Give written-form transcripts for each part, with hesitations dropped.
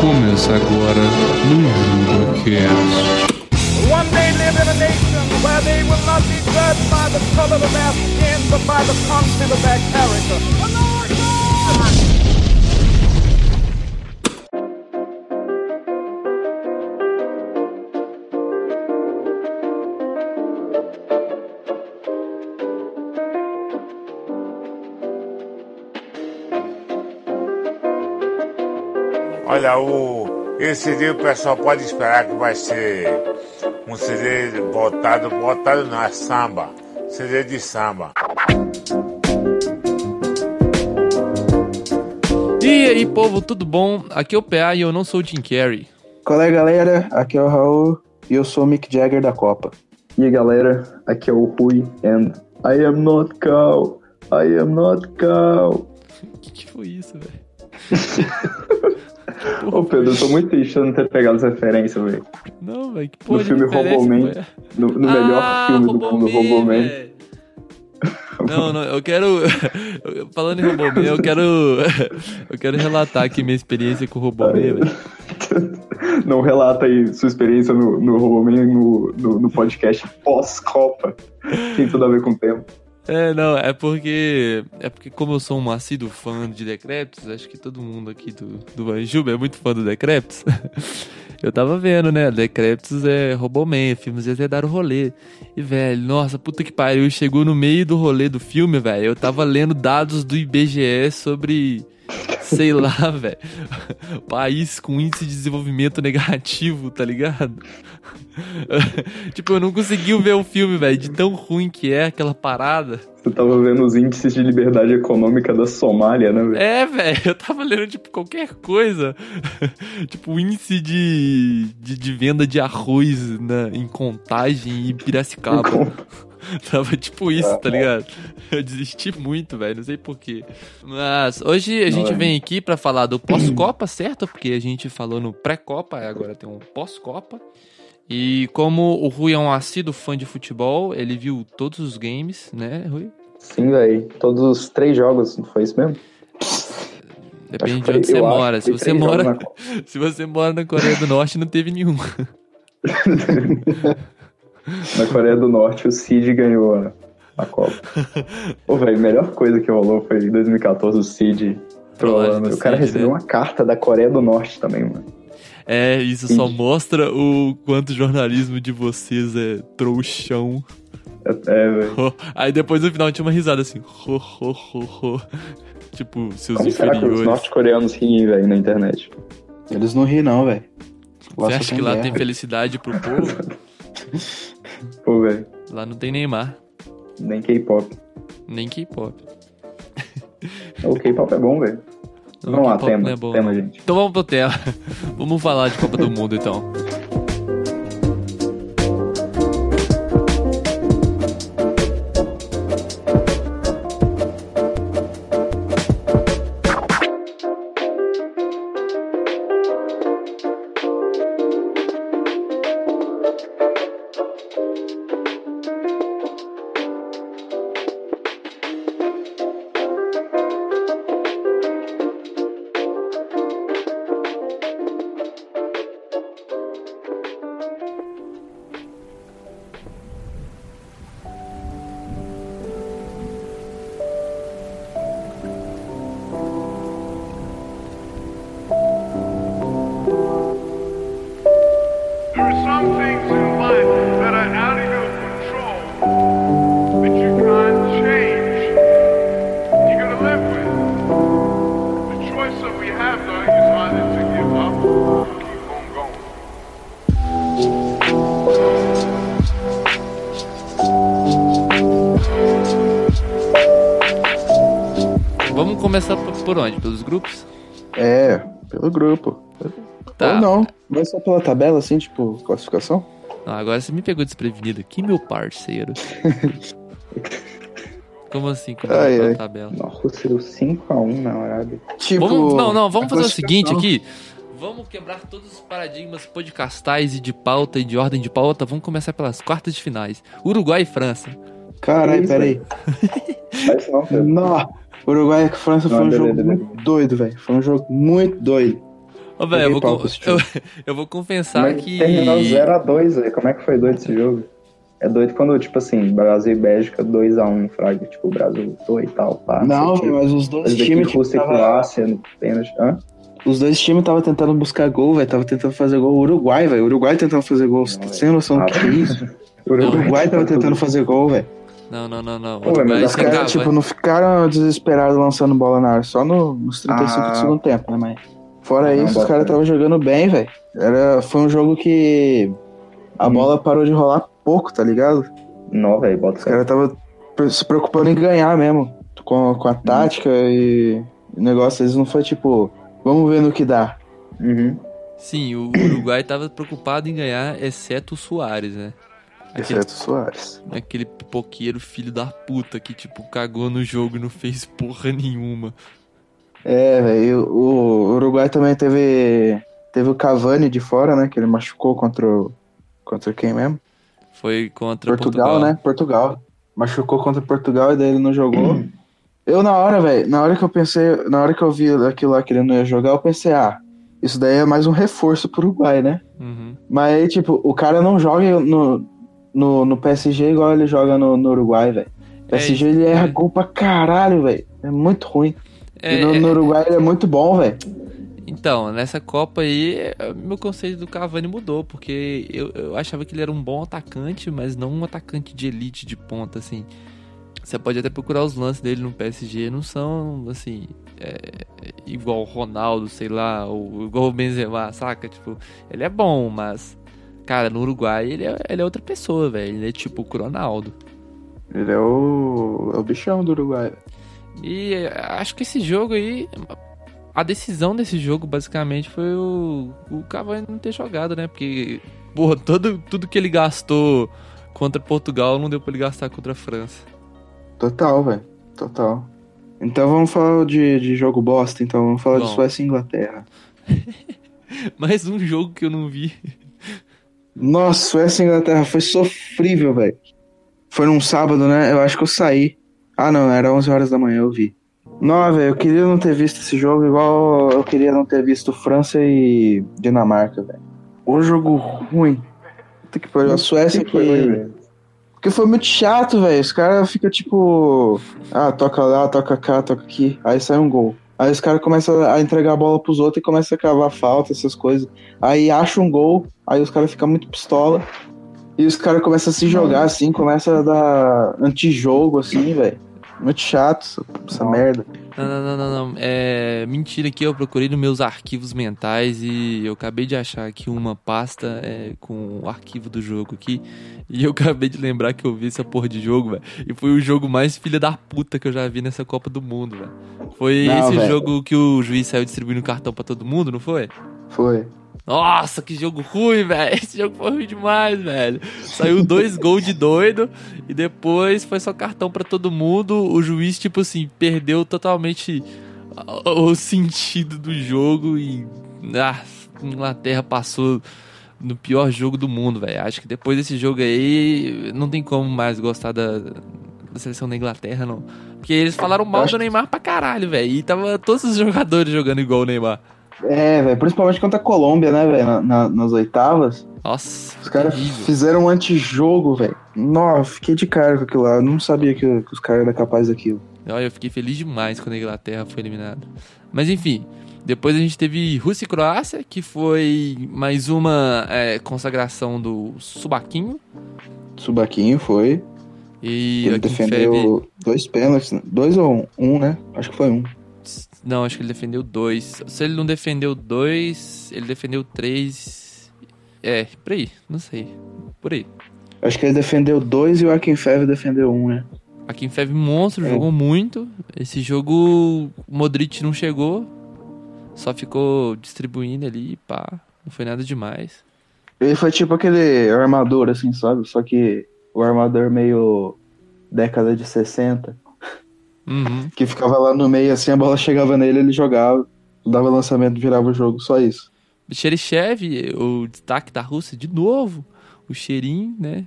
Começa agora no JubaCast. One day live in a nation where they will not be judged by the color of their skin, but by the content of their character. Olha, esse CD o pessoal pode esperar que vai ser um CD botado não, é samba, CD de samba. E aí, povo, tudo bom? Aqui é o PA e eu não sou o Jim Carrey. Qual é, galera? Aqui é o Raul e eu sou o Mick Jagger da Copa. E aí, galera? Aqui é o Rui and I am not cow, I am not cow. Que foi isso, velho? Ô Pedro, eu tô muito triste de não ter pegado essa referência, velho. Não, velho, que porra. No filme Roboman, no melhor filme do mundo, Roboman. Não, eu quero... Falando em Roboman, eu quero relatar aqui minha experiência com o Roboman, velho. Não, relata aí sua experiência no Roboman, no podcast pós-Copa. Tem tudo a ver com o tempo. É porque como eu sou um assíduo fã de Decreptus, acho que todo mundo aqui do Banjuba é muito fã do Decreptus. Eu tava vendo, né? Decreptus é Roboman, filmes eles deram rolê. E, velho, nossa, puta que pariu, chegou no meio do rolê do filme, velho. Eu tava lendo dados do IBGE sobre, sei lá, velho, país com índice de desenvolvimento negativo, tá ligado? Tipo, eu não consegui ver o filme, velho, de tão ruim que é aquela parada. Você tava vendo os índices de liberdade econômica da Somália, né, velho? É, velho, eu tava lendo, tipo, qualquer coisa. Tipo, o índice de venda de arroz em Contagem e Piracicaba. Tava tipo isso, tá ligado? Eu desisti muito, velho, não sei porquê. Mas hoje a gente vem aqui pra falar do pós-Copa, certo? Porque a gente falou no pré-Copa, agora tem um pós-Copa. E como o Rui é um assíduo fã de futebol, ele viu todos os games, né, Rui? Sim, velho, todos os 3 jogos, não foi isso mesmo? Depende de onde você mora. Se você mora na Coreia do Norte, não teve nenhum. Na Coreia do Norte, o Cid ganhou a Copa. Pô, velho, a melhor coisa que rolou foi em 2014, o Cid trolando. O cara recebeu uma carta da Coreia do Norte também, mano. É, isso Cid. Só mostra o quanto o jornalismo de vocês é trouxão. É, velho. Aí depois no final tinha uma risada assim, ho, ho, ho, ho. Tipo, seus como inferiores. Será que os norte-coreanos riem, velho, na internet? Eles não riem, não, velho. Você acha que lá tem felicidade pro povo? Pô, velho. Lá não tem Neymar. Nem K-pop. Nem K-pop. O K-pop é bom, velho. Vamos lá, tema, gente. Então vamos pro tema. Vamos falar de Copa do Mundo, então. Por onde? Pelos grupos? É, pelo grupo. Tá. Ou não, mas só pela tabela, assim, tipo, classificação? Não, agora você me pegou desprevenido aqui, meu parceiro. Como assim? Como pela tabela? Nossa, deu 5-1 na Arábia. Tipo, vamos fazer o seguinte aqui. Vamos quebrar todos os paradigmas podcastais e de pauta e de ordem de pauta. Vamos começar pelas quartas de finais. Uruguai e França. Caralho, peraí. Não. Uruguai e França foi um jogo muito doido, velho. Foi um jogo muito doido. Ô, velho, eu vou confessar mas que... Terminou 0-2, velho. Como é que foi doido esse jogo? É doido quando, tipo assim, Brasil e Bélgica 2-1, fraga. Tipo, o Brasil lutou e tal, pá. Não, assim, mas os dois times... Rússia e Croácia, no pênalti. Hã? Os dois times estavam tentando buscar gol, velho. Tava tentando fazer gol. O Uruguai, velho. O Uruguai tentando fazer gol. Você tá sem noção do que é isso? O Uruguai tava tentando fazer gol, velho. Não. Pô, mas os caras, tipo, não ficaram desesperados lançando bola na área. Só nos 35 do segundo tempo, né, mas... Fora isso, os caras estavam jogando bem, velho. Foi um jogo que a bola parou de rolar pouco, tá ligado? Não, velho, bota os caras estavam se preocupando em ganhar mesmo, com a tática e o negócio. Eles não foi tipo, vamos ver no que dá. Uhum. Sim, o Uruguai tava preocupado em ganhar, exceto o Suárez, né? Exceto o Suárez. Aquele pipoqueiro filho da puta que, tipo, cagou no jogo e não fez porra nenhuma. É, velho, o Uruguai também teve o Cavani de fora, né, que ele machucou contra quem mesmo? Foi contra Portugal, né, Portugal. Machucou contra Portugal e daí ele não jogou. Eu na hora que eu vi aquilo lá que ele não ia jogar, eu pensei, isso daí é mais um reforço pro Uruguai, né? Uhum. Mas, tipo, o cara não joga no PSG igual ele joga no Uruguai, velho. PSG, ele erra gol pra caralho, velho, é muito ruim. E no Uruguai ele é muito bom, velho. Então, nessa Copa aí, meu conceito do Cavani mudou, porque eu achava que ele era um bom atacante, mas não um atacante de elite, de ponta, assim. Você pode até procurar os lances dele no PSG, não são, assim, igual o Ronaldo, sei lá, ou igual o Benzema, saca? Tipo, ele é bom, mas, cara, no Uruguai ele é outra pessoa, velho. Ele é tipo o Ronaldo. Ele é o bichão do Uruguai, velho. E acho que esse jogo aí, a decisão desse jogo basicamente foi o Cavani não ter jogado, né? Porque, porra, tudo que ele gastou contra Portugal não deu pra ele gastar contra a França. Total, velho, total. Então vamos falar de jogo bosta, então vamos falar de Suécia e Inglaterra. Mais um jogo que eu não vi. Nossa, Suécia e Inglaterra foi sofrível, velho. Foi num sábado, né? Eu acho que eu saí. Ah, não, era 11 horas da manhã, eu vi. Não, velho, eu queria não ter visto esse jogo igual eu queria não ter visto França e Dinamarca, velho. O jogo ruim. Tem que pôr a Suécia que... Foi, porque foi muito chato, velho. Os caras ficam tipo... toca lá, toca cá, toca aqui. Aí sai um gol. Aí os caras começam a entregar a bola pros outros e começam a cavar falta, essas coisas. Aí acha um gol, aí os caras ficam muito pistola. E os caras começam a se jogar, assim, começa a dar antijogo, assim, velho. Muito chato essa merda. Não. É mentira que eu procurei nos meus arquivos mentais e eu acabei de achar aqui uma pasta com o arquivo do jogo aqui. E eu acabei de lembrar que eu vi essa porra de jogo, velho. E foi o jogo mais filha da puta que eu já vi nessa Copa do Mundo, velho. Jogo que o juiz saiu distribuindo cartão pra todo mundo, não foi? Foi. Nossa, que jogo ruim, velho. Esse jogo foi ruim demais, velho. Saiu 2 gols de doido e depois foi só cartão pra todo mundo. O juiz, tipo assim, perdeu totalmente o sentido do jogo e a Inglaterra passou no pior jogo do mundo, velho. Acho que depois desse jogo aí não tem como mais gostar da seleção da Inglaterra, não. Porque eles falaram mal do Neymar pra caralho, velho. E tava todos os jogadores jogando igual o Neymar. É, velho, principalmente contra a Colômbia, né, velho, nas oitavas. Nossa, os caras fizeram um antijogo, velho. Nossa, fiquei de cara com aquilo lá, eu não sabia que os caras eram capazes daquilo. Olha, eu fiquei feliz demais quando a Inglaterra foi eliminada. Mas enfim, depois a gente teve Rússia e Croácia, que foi mais uma consagração do Subaquinho. Subaquinho foi. E ele defendeu 2 pênaltis, 2 ou 1, né? Acho que foi 1. Não, acho que ele defendeu 2. Se ele não defendeu 2, ele defendeu 3. Por aí, não sei. Por aí. Acho que ele defendeu 2 e o Akinfeev defendeu 1, né? Akinfeev monstro, jogou muito. Esse jogo o Modric não chegou. Só ficou distribuindo ali, pá. Não foi nada demais. Ele foi tipo aquele armador, assim, sabe? Só que o armador meio década de 60. Uhum. Que ficava lá no meio, assim, a bola chegava nele, ele jogava, dava lançamento, virava o jogo, só isso. Xerichev, o destaque da Rússia, de novo, o Cheirinho, né,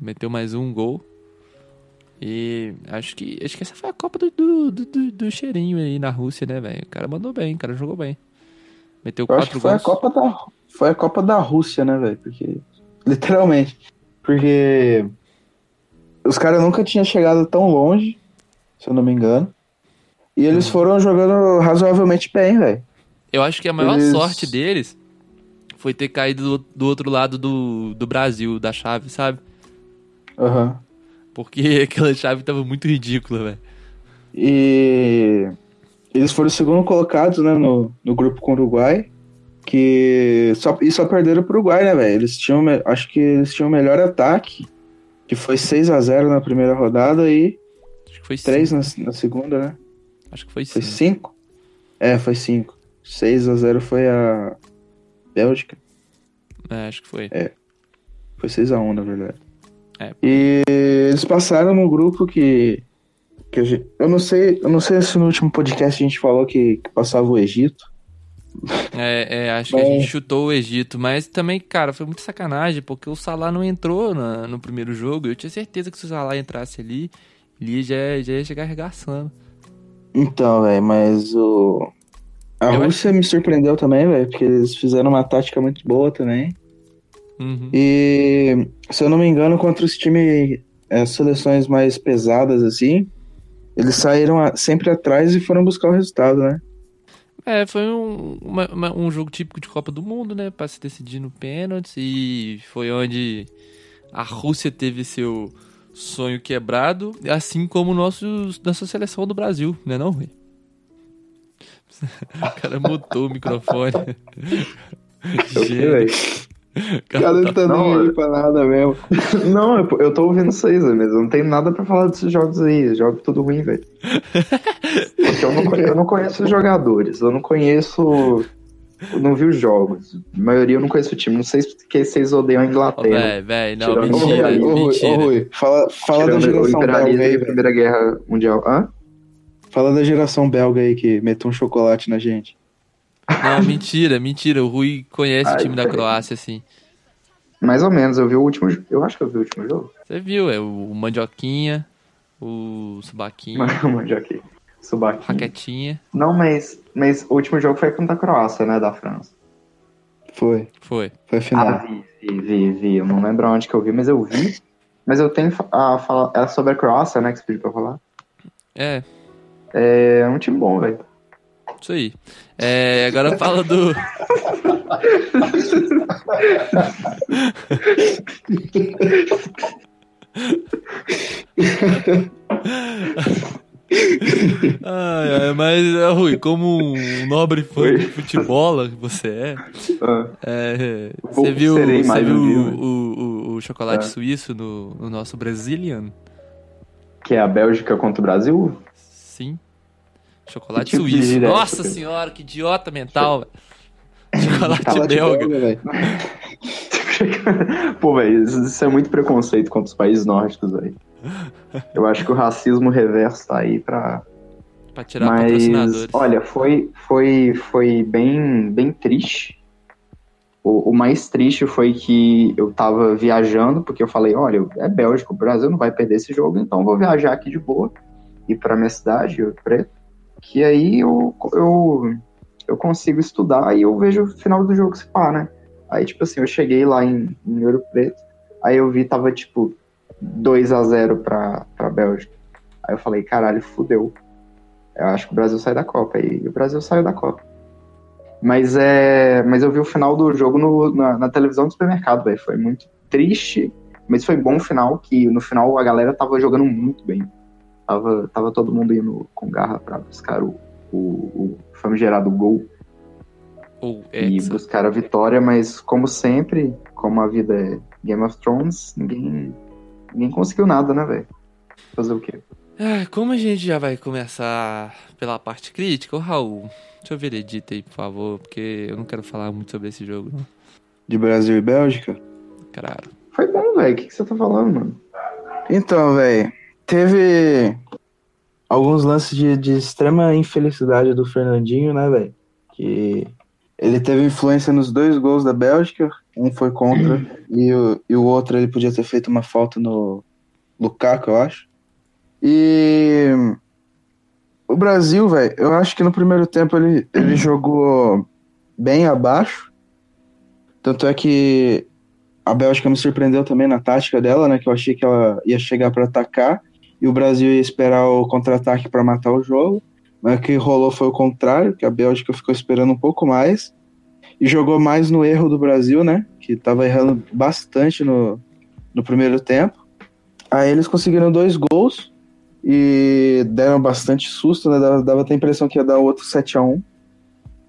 meteu mais um gol. E acho que essa foi a Copa do Cheirinho aí na Rússia, né, velho. O cara mandou bem, o cara jogou bem. Meteu 4 gols. Foi a Copa da Rússia, né, velho? Porque, literalmente. Porque os caras nunca tinham chegado tão longe, se eu não me engano. E eles foram jogando razoavelmente bem, velho. Eu acho que a maior sorte deles foi ter caído do outro lado do Brasil, da chave, sabe? Aham. Uhum. Porque aquela chave tava muito ridícula, velho. E eles foram os segundo colocados, né, no grupo com o Uruguai. E só perderam pro Uruguai, né, velho? Acho que eles tinham o melhor ataque, que foi 6-0 na primeira rodada e acho que foi 3 na segunda, né? Acho que foi 5. Foi 5? É, foi 5. 6-0 foi a Bélgica. É, acho que foi. É. Foi 6-1, na verdade. É. E eles passaram no grupo que eu não sei se no último podcast a gente falou que passava o Egito. Acho que a gente chutou o Egito, mas também, cara, foi muita sacanagem, porque o Salah não entrou no primeiro jogo. Eu tinha certeza que se o Salah entrasse ali, ele já ia chegar arregaçando. Então, velho, mas a Rússia me surpreendeu também, velho, porque eles fizeram uma tática muito boa também. Uhum. E, se eu não me engano, contra os times, as seleções mais pesadas, assim, eles saíram sempre atrás e foram buscar o resultado, né? É, foi um jogo típico de Copa do Mundo, né? Pra se decidir no pênalti. E foi onde a Rússia teve seu sonho quebrado, assim como o nossa seleção do Brasil, né, não, Rui? O cara mutou o microfone. O cara não tá nem aí pra nada mesmo. Não, eu tô ouvindo vocês, mas eu não tenho nada pra falar desses jogos aí. Jogo tudo ruim, velho. Eu não conheço os jogadores, eu não conheço. Eu não vi os jogos. A maioria eu não conheço o time. Não sei porque vocês odeiam a Inglaterra. Véi, não, mentira. Rui, fala da geração belga aí, Primeira Guerra Mundial. Hã? Fala da geração belga aí que meteu um chocolate na gente. Não, mentira. O Rui conhece o time da Croácia, assim. Mais ou menos, eu vi o último. Eu acho que eu vi o último jogo. Você viu, é o Mandioquinha, o Subaquinha. O Mandioquinha. Subaquinha. Raquetinha. Não, mas o último jogo foi contra a Croácia, né, da França. Foi. Foi final. Ah, vi. Eu não lembro onde que eu vi, mas eu vi. Mas eu tenho a falar. É sobre a Croácia, né, que você pediu pra falar. É. É um time bom, velho. Isso aí. É, agora fala do... Mas, Rui, como um nobre fã de futebol que você você viu o chocolate suíço no nosso Brazilian? Que é a Bélgica contra o Brasil? Sim. Chocolate tipo suíço. Nossa senhora, que idiota mental, velho. Chocolate belga. Velho. Pô, velho, isso é muito preconceito contra os países nórdicos, velho. Eu acho que o racismo reverso tá aí pra tirar patrocinadores. Olha, foi bem triste. O mais triste foi que eu tava viajando, porque eu falei, olha, é Bélgica, o Brasil não vai perder esse jogo, então eu vou viajar aqui de boa, ir pra minha cidade, Rio Preto, que aí eu consigo estudar e eu vejo o final do jogo se pá, né? Aí, tipo assim, eu cheguei lá em Ouro Preto, aí eu vi, tava, tipo, 2-0 pra Bélgica. Aí eu falei, caralho, fudeu. Eu acho que o Brasil sai da Copa. E o Brasil saiu da Copa. Mas eu vi o final do jogo na televisão do supermercado, velho. Foi muito triste, mas foi bom o final, que no final a galera tava jogando muito bem. Tava todo mundo indo com garra pra buscar o famigerado gol. E buscar a vitória, mas como sempre, como a vida é Game of Thrones, ninguém conseguiu nada, né, velho? Fazer o quê? Como a gente já vai começar pela parte crítica, ô Raul, deixa eu veredito aí, por favor, porque eu não quero falar muito sobre esse jogo, não. De Brasil e Bélgica? Caralho. Foi bom, velho. O que você tá falando, mano? Então, velho, teve alguns lances de extrema infelicidade do Fernandinho, né, velho? Que ele teve influência nos 2 gols da Bélgica. Um foi contra e o outro ele podia ter feito uma falta no Lukaku, eu acho. E o Brasil, velho, eu acho que no primeiro tempo ele jogou bem abaixo. Tanto é que a Bélgica me surpreendeu também na tática dela, né? Que eu achei que ela ia chegar para atacar e o Brasil ia esperar o contra-ataque para matar o jogo. Mas o que rolou foi o contrário, que a Bélgica ficou esperando um pouco mais e jogou mais no erro do Brasil, né? Que estava errando bastante no primeiro tempo. Aí eles conseguiram 2 gols e deram bastante susto, né? Dava até a impressão que ia dar outro 7-1.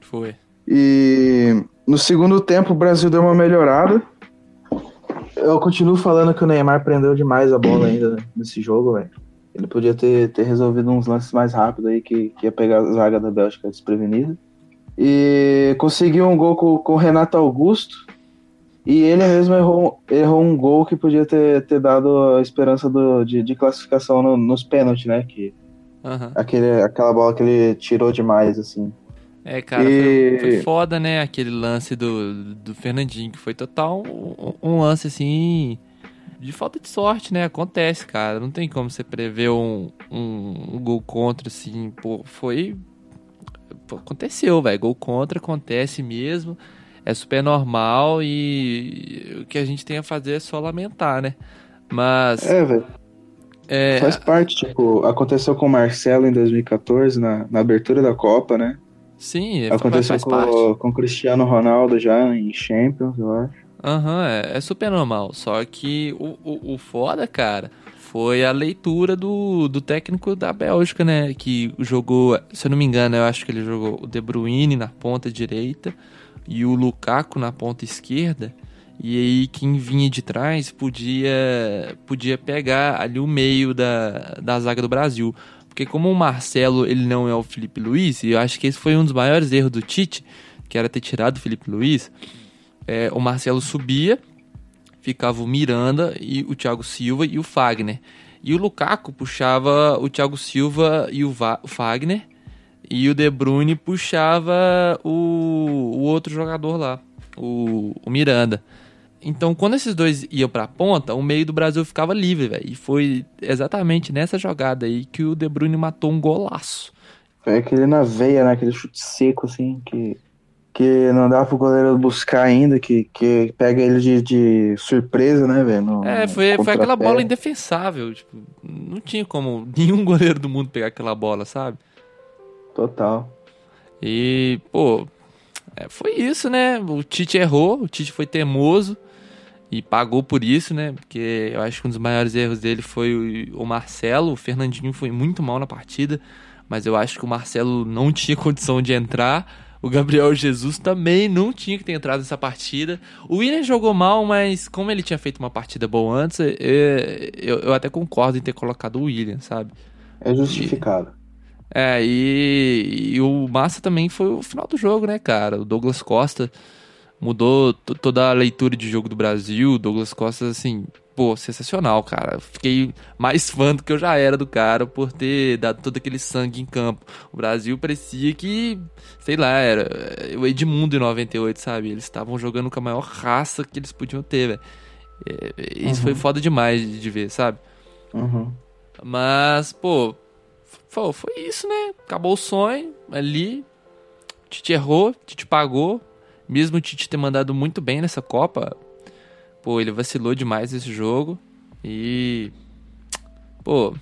Foi. E no segundo tempo o Brasil deu uma melhorada. Eu continuo falando que o Neymar prendeu demais a bola ainda nesse jogo, velho. Ele podia ter resolvido uns lances mais rápidos aí, que ia pegar a zaga da Bélgica desprevenida. E conseguiu um gol com o Renato Augusto. E ele mesmo errou um gol que podia ter dado a esperança de classificação nos pênaltis, né? Que, uhum. Aquela bola que ele tirou demais, assim. É, cara, foi foda, né? Aquele lance do Fernandinho, que foi total um lance, assim, de falta de sorte, né? Acontece, cara. Não tem como você prever um gol contra, assim, pô. Aconteceu, velho. Gol contra acontece mesmo. É super normal e o que a gente tem a fazer é só lamentar, né? Mas... É, velho. Faz parte, tipo, aconteceu com o Marcelo em 2014, na abertura da Copa, né? Sim, aconteceu com o Cristiano Ronaldo já em Champions, eu acho. Aham, é super normal. Só que o foda, cara, foi a leitura do técnico da Bélgica, né? Que jogou, se eu não me engano, eu acho que ele jogou o De Bruyne na ponta direita e o Lukaku na ponta esquerda, e aí quem vinha de trás podia pegar ali o meio da zaga do Brasil, porque como o Marcelo ele não é o Felipe Luiz, e eu acho que esse foi um dos maiores erros do Tite, que era ter tirado o Felipe Luiz, o Marcelo subia, ficava o Miranda, e o Thiago Silva e o Fagner, e o Lukaku puxava o Thiago Silva e o Fagner, e o De Bruyne puxava o outro jogador lá, o Miranda. Então, quando esses dois iam pra ponta, o meio do Brasil ficava livre, velho. E foi exatamente nessa jogada aí que o De Bruyne matou um golaço. Foi aquele na veia, né? Aquele chute seco, assim, que não dá pro goleiro buscar ainda, que pega ele de surpresa, né, velho? Foi aquela bola indefensável. Tipo, não tinha como nenhum goleiro do mundo pegar aquela bola, sabe? Total. E, pô, foi isso, né? O Tite errou, o Tite foi teimoso e pagou por isso, né? Porque eu acho que um dos maiores erros dele foi o Marcelo. O Fernandinho foi muito mal na partida, mas eu acho que o Marcelo não tinha condição de entrar. O Gabriel Jesus também não tinha que ter entrado nessa partida. O Willian jogou mal, mas como ele tinha feito uma partida boa antes, eu até concordo em ter colocado o Willian, sabe? É justificado. E o massa também foi o final do jogo, né, cara? O Douglas Costa mudou toda a leitura de jogo do Brasil. O Douglas Costa, assim, pô, sensacional, cara. Fiquei mais fã do que eu já era do cara por ter dado todo aquele sangue em campo. O Brasil parecia que, sei lá, era o Edmundo em 98, sabe? Eles estavam jogando com a maior raça que eles podiam ter, velho. Isso foi foda demais de ver, sabe? Uhum. Mas, pô... Foi isso, né? Acabou o sonho ali. O Tite errou, o Tite pagou. Mesmo o Tite ter mandado muito bem nessa Copa, pô, ele vacilou demais nesse jogo. E, pô,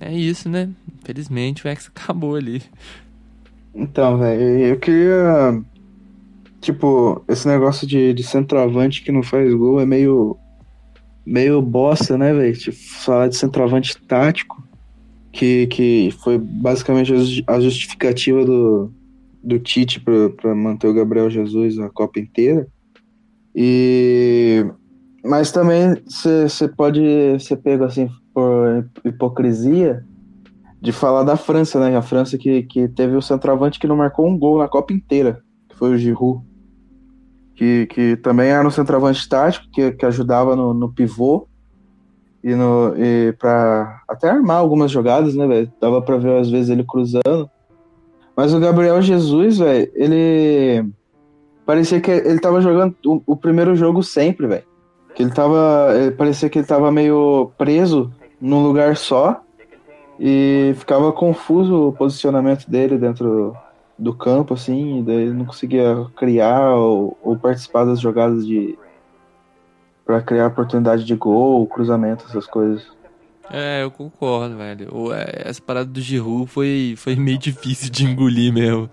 é isso, né? Infelizmente o Hexa acabou ali. Então, velho, eu queria... Tipo, esse negócio de centroavante que não faz gol é meio bosta, né, velho? Tipo, falar de centroavante tático. Que foi basicamente a justificativa do Tite para manter o Gabriel Jesus a Copa inteira. Mas também você pode ser pego assim, por hipocrisia de falar da França, né? A França que teve o centroavante que não marcou um gol na Copa inteira, que foi o Giroud, que também era um centroavante tático que ajudava no pivô. E pra até armar algumas jogadas, né, velho? Dava pra ver, às vezes, ele cruzando. Mas o Gabriel Jesus, velho, ele... Parecia que ele tava jogando o primeiro jogo sempre, velho. Que ele tava... Parecia que ele tava meio preso num lugar só. E ficava confuso o posicionamento dele dentro do campo, assim, e daí não conseguia criar ou participar das jogadas para criar oportunidade de gol, cruzamento, essas coisas. É, eu concordo, velho. Essa parada do Giroud foi meio difícil de engolir mesmo.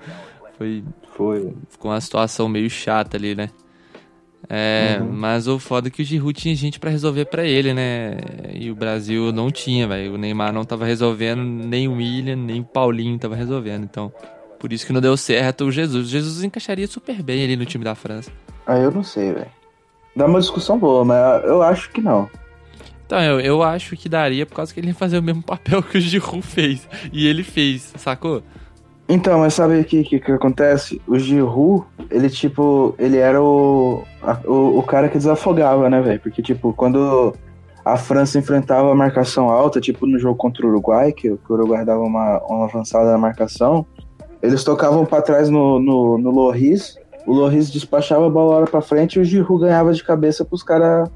Foi. Ficou uma situação meio chata ali, né? É, Mas o foda é que o Giroud tinha gente pra resolver pra ele, né? E o Brasil não tinha, velho. O Neymar não tava resolvendo, nem o William, nem o Paulinho tava resolvendo. Então, por isso que não deu certo o Jesus. O Jesus encaixaria super bem ali no time da França. Ah, eu não sei, velho. Dá uma discussão boa, mas eu acho que não. Então, eu acho que daria por causa que ele ia fazer o mesmo papel que o Giroud fez. E ele fez, sacou? Então, mas sabe o que acontece? O Giroud, ele era o cara que desafogava, né, velho? Porque, quando a França enfrentava a marcação alta, no jogo contra o Uruguai, que o Uruguai dava uma avançada na marcação, eles tocavam pra trás no Lloris, o Lloris despachava a bola hora pra frente e o Giroud ganhava de cabeça pros caras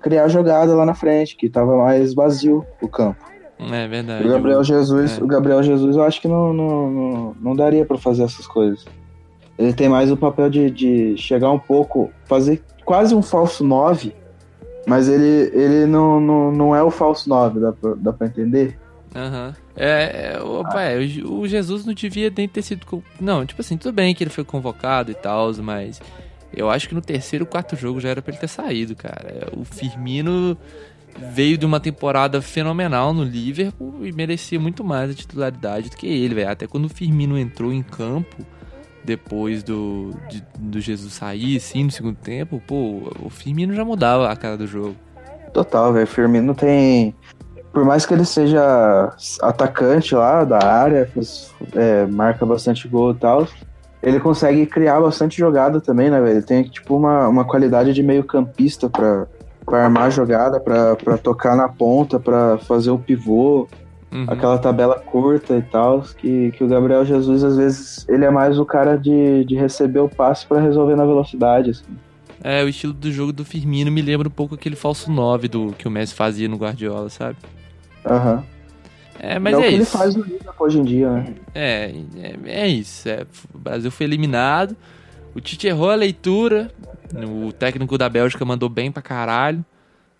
criar a jogada lá na frente, que tava mais vazio o campo. É verdade. O Gabriel Jesus eu acho que não daria pra fazer essas coisas. Ele tem mais o papel de chegar um pouco, fazer quase um falso 9, mas ele não é o falso 9, dá pra entender? Aham. Uhum. O Jesus não devia nem ter sido... Não, tudo bem que ele foi convocado e tal, mas eu acho que no terceiro ou quarto jogo já era pra ele ter saído, cara. O Firmino... veio de uma temporada fenomenal no Liverpool e merecia muito mais a titularidade do que ele, velho. Até quando o Firmino entrou em campo, depois do Jesus sair, assim, no segundo tempo, o Firmino já mudava a cara do jogo. Total, velho. O Firmino tem... Por mais que ele seja atacante lá da área, marca bastante gol e tal, ele consegue criar bastante jogada também, né, velho? Ele tem, uma qualidade de meio campista pra armar a jogada, pra tocar na ponta, pra fazer o pivô, aquela tabela curta e tal, que o Gabriel Jesus, às vezes, ele é mais o cara de receber o passe pra resolver na velocidade, assim. É, o estilo do jogo do Firmino me lembra um pouco aquele falso 9 que o Messi fazia no Guardiola, sabe? Aham. É, mas é o que ele faz no Liverpool hoje em dia, né? É isso. O Brasil foi eliminado, o Tite errou a leitura, o técnico da Bélgica mandou bem pra caralho,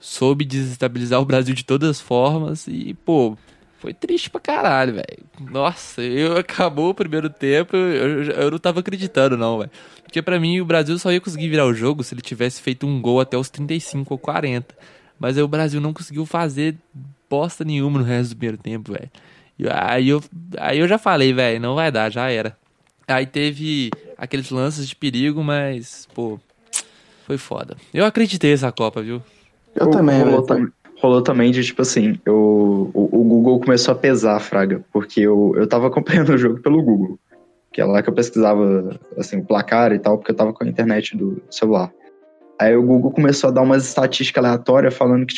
soube desestabilizar o Brasil de todas as formas e, foi triste pra caralho, velho. Nossa, acabou o primeiro tempo, eu não tava acreditando não, velho. Porque pra mim o Brasil só ia conseguir virar o jogo se ele tivesse feito um gol até os 35 ou 40. Mas aí o Brasil não conseguiu fazer bosta nenhuma no resto do primeiro tempo, velho. Aí eu já falei, velho, não vai dar, já era. Aí teve aqueles lances de perigo, mas, foi foda. Eu acreditei nessa Copa, viu? Eu também. Rolou também de, o Google começou a pesar, fraga, porque eu tava acompanhando o jogo pelo Google, que era lá que eu pesquisava, assim, o placar e tal, porque eu tava com a internet do celular. Aí o Google começou a dar umas estatísticas aleatórias falando que,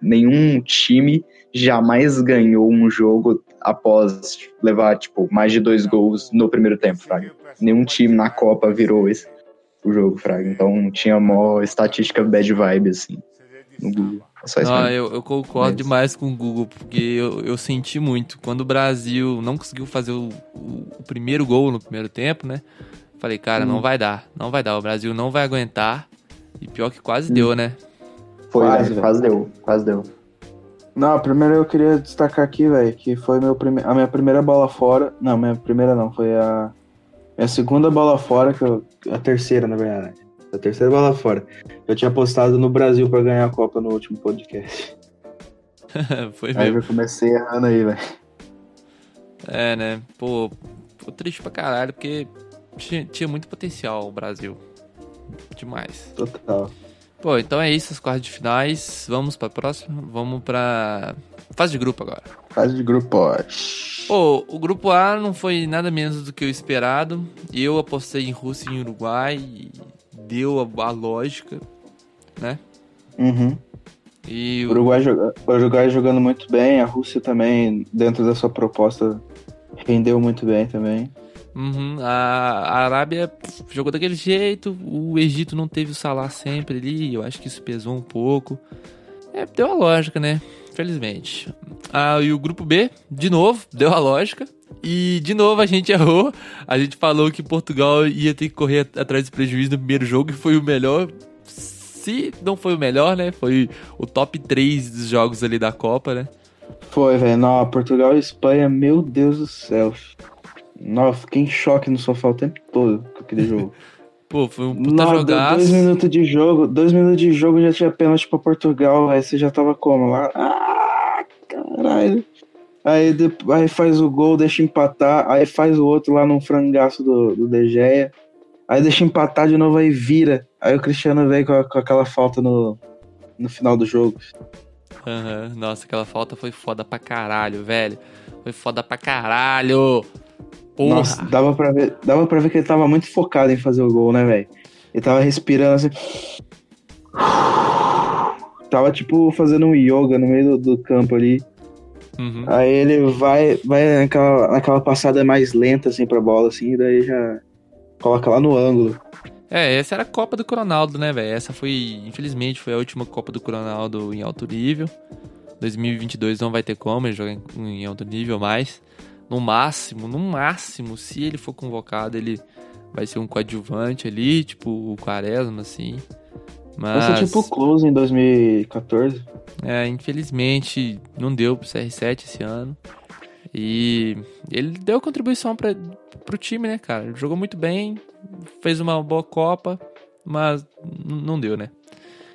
nenhum time jamais ganhou um jogo após levar, mais de 2 gols no primeiro tempo, fraga. Nenhum time na Copa virou o jogo, fraga. Então tinha a maior estatística bad vibe, assim, no Google. Eu concordo demais com o Google, porque eu senti muito. Quando o Brasil não conseguiu fazer o primeiro gol no primeiro tempo, né? Falei, cara, não vai dar. O Brasil não vai aguentar. E pior que quase deu, né? Foi, quase deu. Não, primeiro eu queria destacar aqui, velho, que foi a minha primeira bola fora. Não, minha primeira não, foi a minha segunda bola fora, a terceira, na verdade. A terceira bola fora. Eu tinha apostado no Brasil pra ganhar a Copa no último podcast. Foi mesmo. Aí eu comecei errando aí, velho. É, né? Tô triste pra caralho, porque tinha muito potencial o Brasil. Demais. Total. Então é isso, as quartas de finais. Vamos pra próxima. Vamos pra fase de grupo agora. Fase de grupo A. O grupo A não foi nada menos do que o esperado. Eu apostei em Rússia e em Uruguai. E deu a lógica, né? Uhum. E o Uruguai jogando muito bem. A Rússia também, dentro da sua proposta, rendeu muito bem também. A Arábia jogou daquele jeito, o Egito não teve o Salah sempre ali, eu acho que isso pesou um pouco. Deu a lógica, né? Felizmente. E o grupo B, de novo, deu a lógica. E, de novo, a gente errou. A gente falou que Portugal ia ter que correr atrás do prejuízo no primeiro jogo, que foi o melhor. Se não foi o melhor, né? Foi o top 3 dos jogos ali da Copa, né? Foi, velho. Portugal e Espanha, meu Deus do céu. Nossa, fiquei em choque no sofá o tempo todo com aquele jogo. Pô, foi um puta jogaço. 2 minutos de jogo já tinha pênalti pra Portugal, aí você já tava como? Lá, caralho. Aí faz o gol, deixa empatar, aí faz o outro lá num frangaço do De Gea, aí deixa empatar de novo, aí vira. Aí o Cristiano veio com aquela falta no final do jogo. Aham, nossa, aquela falta foi foda pra caralho, velho. Foi foda pra caralho. Porra. Nossa, dava pra ver que ele tava muito focado em fazer o gol, né, velho? Ele tava respirando assim. Tava, tipo, fazendo um yoga no meio do campo ali. Uhum. Aí ele vai naquela passada mais lenta, assim, pra bola, assim, e daí já coloca lá no ângulo. É, essa era a Copa do Ronaldo, né, velho? Essa foi, infelizmente, foi a última Copa do Ronaldo em alto nível. 2022 não vai ter como ele jogar em alto nível mais. No máximo, se ele for convocado, ele vai ser um coadjuvante ali, tipo o Quaresma, assim. Mas... vai ser tipo o Close em 2014. É, infelizmente, não deu pro CR7 esse ano. E ele deu contribuição pro time, né, cara? Ele jogou muito bem, fez uma boa Copa, mas não deu, né?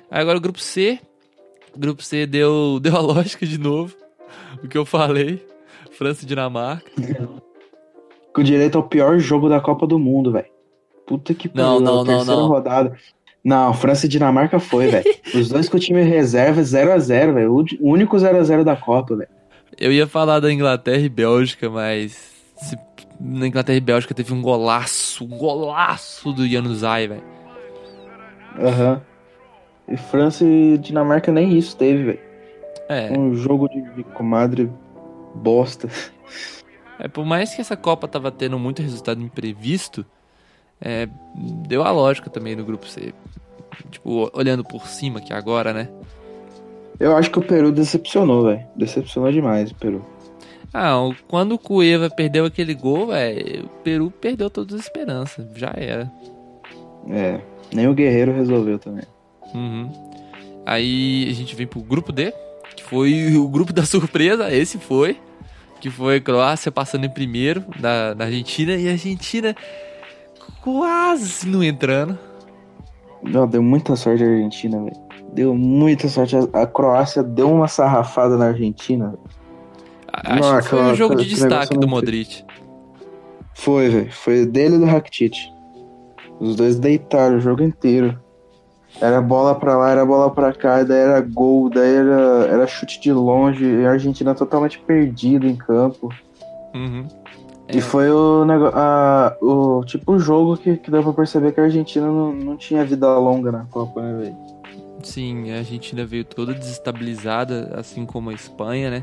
Aí agora o Grupo C. O Grupo C deu a lógica de novo, o que eu falei. França e Dinamarca. Com direito ao pior jogo da Copa do Mundo, velho. Puta que pariu, na terceira rodada. Não, França e Dinamarca foi, velho. Os dois com o time reserva, 0x0, velho. O único 0x0 da Copa, velho. Eu ia falar da Inglaterra e Bélgica, mas... na Inglaterra e Bélgica teve um golaço do Januzaj, velho. Aham. E França e Dinamarca nem isso teve, velho. É. Um jogo de comadre... bosta. É, por mais que essa Copa tava tendo muito resultado imprevisto, deu a lógica também no Grupo C. Tipo, olhando por cima aqui agora, né? Eu acho que o Peru decepcionou, velho. Decepcionou demais o Peru. Quando o Cueva perdeu aquele gol, velho, o Peru perdeu todas as esperanças. Já era. É, nem o Guerreiro resolveu também. Uhum. Aí a gente vem pro Grupo D. Que foi o grupo da surpresa, que foi Croácia passando em primeiro da Argentina, e a Argentina quase não entrando. Não, deu muita sorte a Argentina, velho. Deu muita sorte. A Croácia deu uma sarrafada na Argentina. Acho que foi um jogo de destaque do Modric. Foi, velho. Foi dele e do Rakitic. Os dois deitaram o jogo inteiro. Era bola pra lá, era bola pra cá, daí era gol, daí era chute de longe, e a Argentina totalmente perdida em campo. Uhum. É. E foi o jogo que deu pra perceber que a Argentina não tinha vida longa na Copa, né, velho? Sim, a Argentina veio toda desestabilizada, assim como a Espanha, né?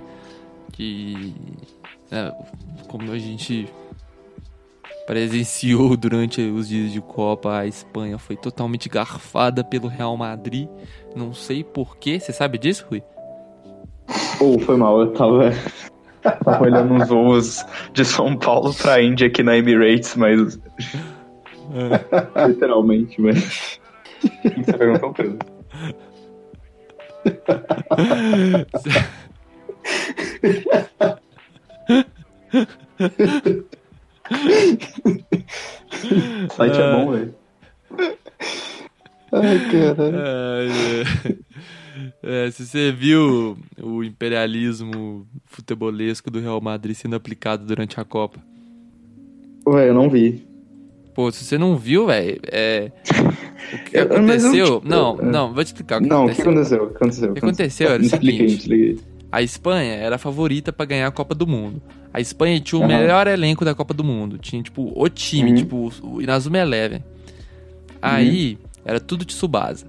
Que, como a gente presenciou durante os dias de Copa, a Espanha foi totalmente garfada pelo Real Madrid. Não sei porquê. Você sabe disso, Rui? Foi mal. Eu tava olhando uns voos de São Paulo pra Índia aqui na Emirates, mas... literalmente, mas... Você perguntou pelo. O site é bom, velho. Ai, caralho. Se você viu o imperialismo futebolesco do Real Madrid sendo aplicado durante a Copa? Ué, eu não vi. Pô, se você não viu, velho, o que aconteceu... Não, vou te explicar o que aconteceu. O que aconteceu era o seguinte... A Espanha era a favorita pra ganhar a Copa do Mundo. A Espanha tinha o melhor elenco da Copa do Mundo. Tinha, tipo, o time, tipo, o Inazuma Eleven. Aí, era tudo Tsubasa.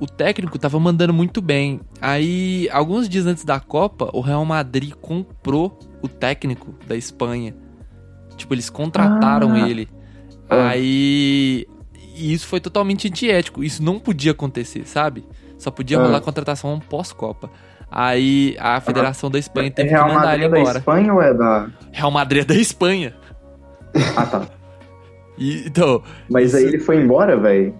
O técnico tava mandando muito bem. Aí, alguns dias antes da Copa, o Real Madrid comprou o técnico da Espanha. Tipo, eles contrataram ele. Aí... E isso foi totalmente antiético. Isso não podia acontecer, sabe? Só podia rolar contratação pós-Copa. Aí a Federação da Espanha teve que mandar ele embora. É Real Madrid da Espanha ou é da... Real Madrid da Espanha. Ah, tá. E, então... Mas aí ele foi embora, velho?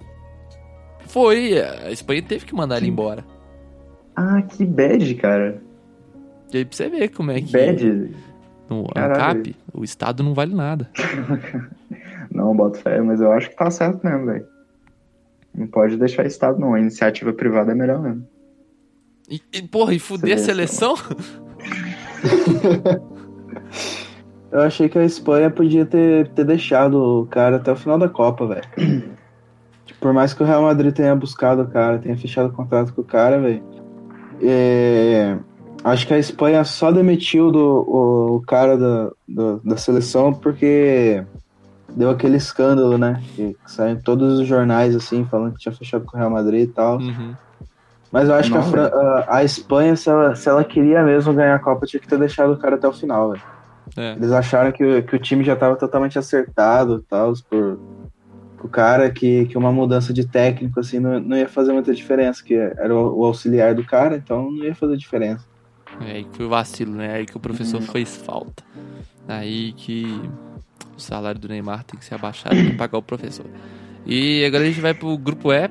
Foi, a Espanha teve que mandar ele embora. Ah, que bad, cara. E aí pra você ver como é que... Bad? No ANCAP, o Estado não vale nada. Não, boto fé, mas eu acho que tá certo mesmo, velho. Não pode deixar Estado, não. A iniciativa privada é melhor mesmo. E porra, e fuder a seleção? Eu achei que a Espanha podia ter deixado o cara até o final da Copa, velho. Por mais que o Real Madrid tenha buscado o cara, tenha fechado o contrato com o cara, velho. Acho que a Espanha só demitiu o cara da seleção porque deu aquele escândalo, né? Que saiu em todos os jornais, assim, falando que tinha fechado com o Real Madrid e tal. Uhum. Mas eu acho que a Espanha, se ela queria mesmo ganhar a Copa, tinha que ter deixado o cara até o final, velho. É. Eles acharam que o time já estava totalmente acertado e tal, o cara que uma mudança de técnico, assim, não ia fazer muita diferença, que era o auxiliar do cara, então não ia fazer diferença. É aí que foi o vacilo, né? É aí que o professor fez falta. Aí que o salário do Neymar tem que ser abaixado para pagar o professor. E agora a gente vai pro grupo E,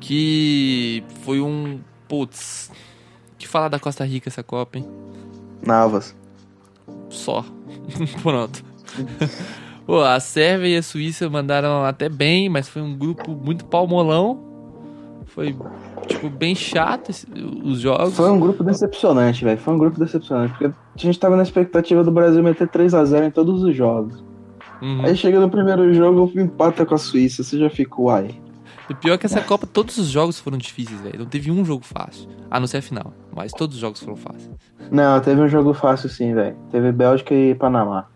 que foi um... Putz, que falar da Costa Rica essa Copa, hein? Navas. Só. Pronto. Pô, a Sérvia e a Suíça mandaram até bem, mas foi um grupo muito palmolão. Foi, tipo, bem chato os jogos. Foi um grupo decepcionante, velho. Porque a gente tava na expectativa do Brasil meter 3-0 em todos os jogos. Uhum. Aí chega no primeiro jogo, empata com a Suíça. Você já fica, uai. O pior é que essa Copa, todos os jogos foram difíceis, velho. Não teve um jogo fácil. A não ser a final. Mas todos os jogos foram fáceis. Não, teve um jogo fácil sim, velho. Teve Bélgica e Panamá.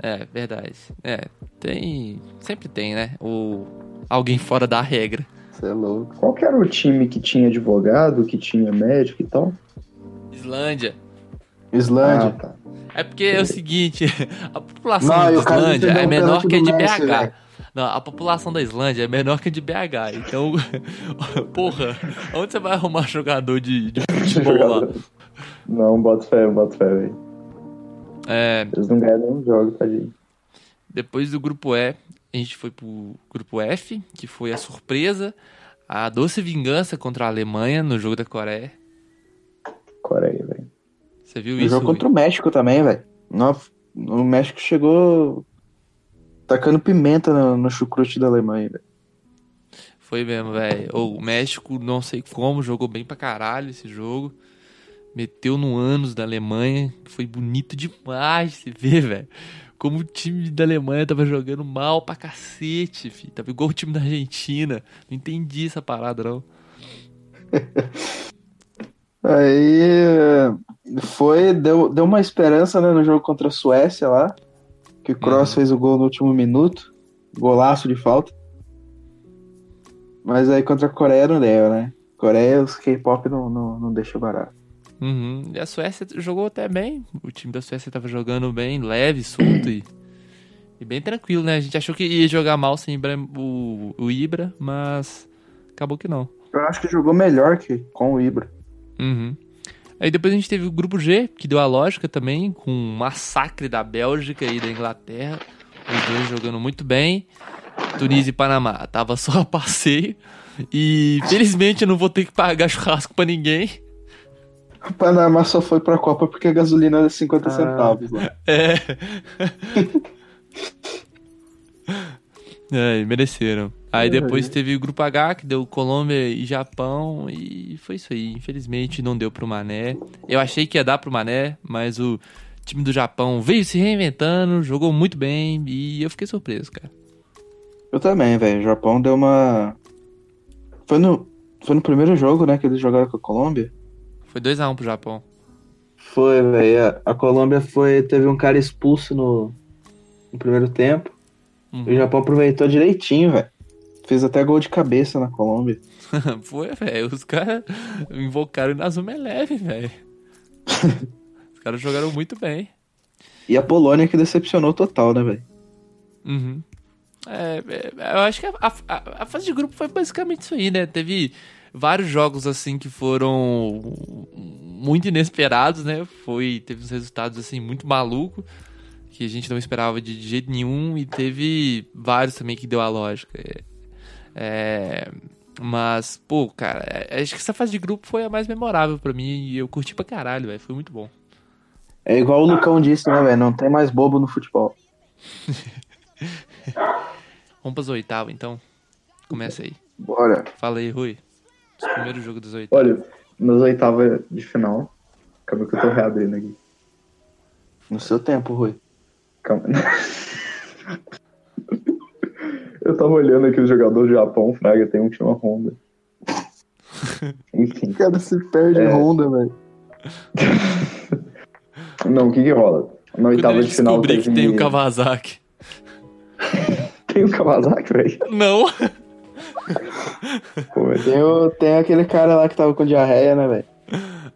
É, verdade. É, tem... Sempre tem, né? Ou alguém fora da regra. Você é louco. Qual que era o time que tinha advogado, que tinha médico e tal? Islândia. Ah, tá. É porque é o seguinte, a população da Islândia é menor que a de BH. Véio. Não, a população da Islândia é menor que a de BH, então, porra, onde você vai arrumar jogador de futebol lá? Não, bota fé, velho. Eles não ganham nenhum jogo, tadinho. Depois do grupo E, a gente foi pro grupo F, que foi a surpresa, a doce vingança contra a Alemanha no jogo da Coreia. Coreia, velho. Você viu isso? O jogo contra o México também, velho. O México chegou... Tacando pimenta no chucrute da Alemanha, velho. Foi mesmo, velho. O México, não sei como, jogou bem pra caralho esse jogo. Meteu no ânus da Alemanha. Foi bonito demais se ver, velho. Como o time da Alemanha tava jogando mal pra cacete, filho. Tava igual o time da Argentina. Não entendi essa parada, não. Aí foi... Deu uma esperança, né, no jogo contra a Suécia lá. Que o Kroos fez o gol no último minuto. Golaço de falta. Mas aí contra a Coreia não deu, né? Coreia, os K-pop não deixam barato. Uhum. E a Suécia jogou até bem. O time da Suécia tava jogando bem, leve, solto e bem tranquilo, né? A gente achou que ia jogar mal sem o Ibra, mas acabou que não. Eu acho que jogou melhor que com o Ibra. Uhum. Aí depois a gente teve o grupo G, que deu a lógica também, com um massacre da Bélgica e da Inglaterra, os dois jogando muito bem. Tunísia e Panamá, tava só a passeio, e felizmente eu não vou ter que pagar churrasco pra ninguém. O Panamá só foi pra Copa porque a gasolina era 50 centavos lá. E mereceram. Aí depois teve o grupo H, que deu Colômbia e Japão, e foi isso aí. Infelizmente não deu pro Mané. Eu achei que ia dar pro Mané, mas o time do Japão veio se reinventando, jogou muito bem, e eu fiquei surpreso, cara. Eu também, velho. O Japão deu uma... Foi no primeiro jogo, né, que eles jogaram com a Colômbia? Foi 2-1 pro Japão. Foi, velho. A Colômbia teve um cara expulso no primeiro tempo. Uhum. O Japão aproveitou direitinho, velho. Fez até gol de cabeça na Colômbia. Foi, velho. Os caras invocaram na Zuma Eleven, velho. Os caras jogaram muito bem. E a Polônia que decepcionou total, né, velho? Uhum. Eu acho que a fase de grupo foi basicamente isso aí, né? Teve vários jogos assim que foram muito inesperados, né? Teve uns resultados assim muito malucos, que a gente não esperava de jeito nenhum, e teve vários também que deu a lógica. Mas, pô, cara, acho que essa fase de grupo foi a mais memorável pra mim, e eu curti pra caralho, velho, foi muito bom. É igual o Lucão disse, né, velho, não tem mais bobo no futebol. Vamos pras oitavas, então? Começa aí. Bora. Fala aí, Rui. Os primeiros jogos das oitavas. Olha, nas oitavas de final, acabou que eu tô reabrindo aqui. No seu tempo, Rui. Calma. Eu tava olhando aqui o jogador do Japão, Fraga, tem um que chama Honda. Enfim. O cara se perde em Honda, velho. Não, o que rola? Na oitava de final... descobri que tem o Kawasaki. Tem o Kawasaki, velho? Não. Tem aquele cara lá que tava com diarreia, né, velho?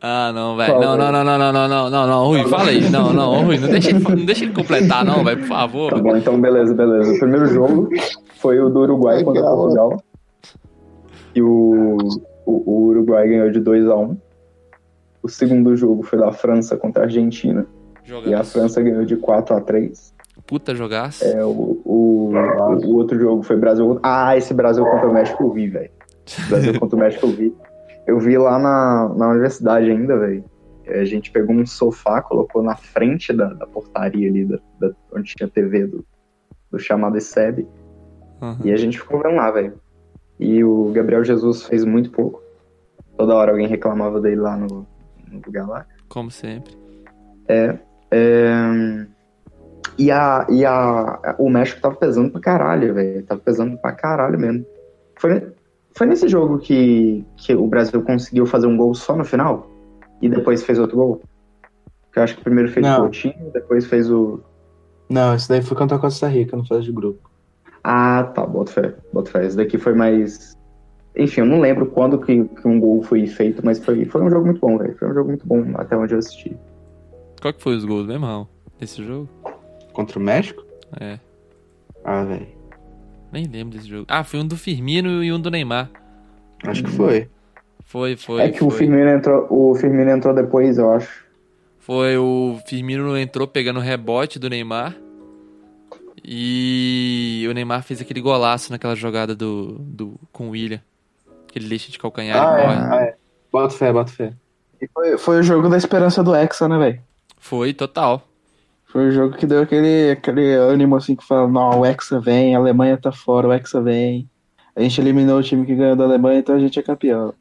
Ah, não, velho. Não, Rui, fala aí. Não, Rui, não deixa ele completar, não, velho, por favor. Tá bom, então, beleza. O primeiro jogo foi o do Uruguai contra Portugal. E o Uruguai ganhou de 2-1. O segundo jogo foi da França contra a Argentina. Jogaço. E a França ganhou de 4-3. Puta, jogaço. O outro jogo foi Brasil... Ah, esse Brasil contra o México eu vi, velho. Brasil contra o México eu vi. Eu vi lá na universidade ainda, velho. A gente pegou um sofá, colocou na frente da portaria ali, onde tinha TV do chamado ECEB. Uhum. E a gente ficou vendo lá, velho. E o Gabriel Jesus fez muito pouco. Toda hora alguém reclamava dele lá no lugar lá. Como sempre. O México tava pesando pra caralho, velho. Tava pesando pra caralho mesmo. Foi nesse jogo que o Brasil conseguiu fazer um gol só no final? E depois fez outro gol? Porque eu acho que primeiro fez o Coutinho, depois fez o... Não, esse daí foi contra a Costa Rica, não faz de grupo. Ah, tá, bota fé. Esse daqui foi mais... Enfim, eu não lembro quando que um gol foi feito, mas foi um jogo muito bom, velho. Foi um jogo muito bom até onde eu assisti. Qual que foi os gols, né, irmão? Esse jogo? Contra o México? É. Ah, velho. Nem lembro desse jogo. Ah, foi um do Firmino e um do Neymar. Acho que foi. Foi. É que foi. O Firmino entrou depois, eu acho. Foi, o Firmino entrou pegando o rebote do Neymar. E o Neymar fez aquele golaço naquela jogada com o William. Que ele deixa de calcanhar e morre. Ah, é. Bota fé. E foi o jogo da esperança do Hexa, né, velho? Foi, total. Foi o jogo que deu aquele ânimo, assim, que fala, não, o Hexa vem, a Alemanha tá fora, o Hexa vem. A gente eliminou o time que ganhou da Alemanha, então a gente é campeão.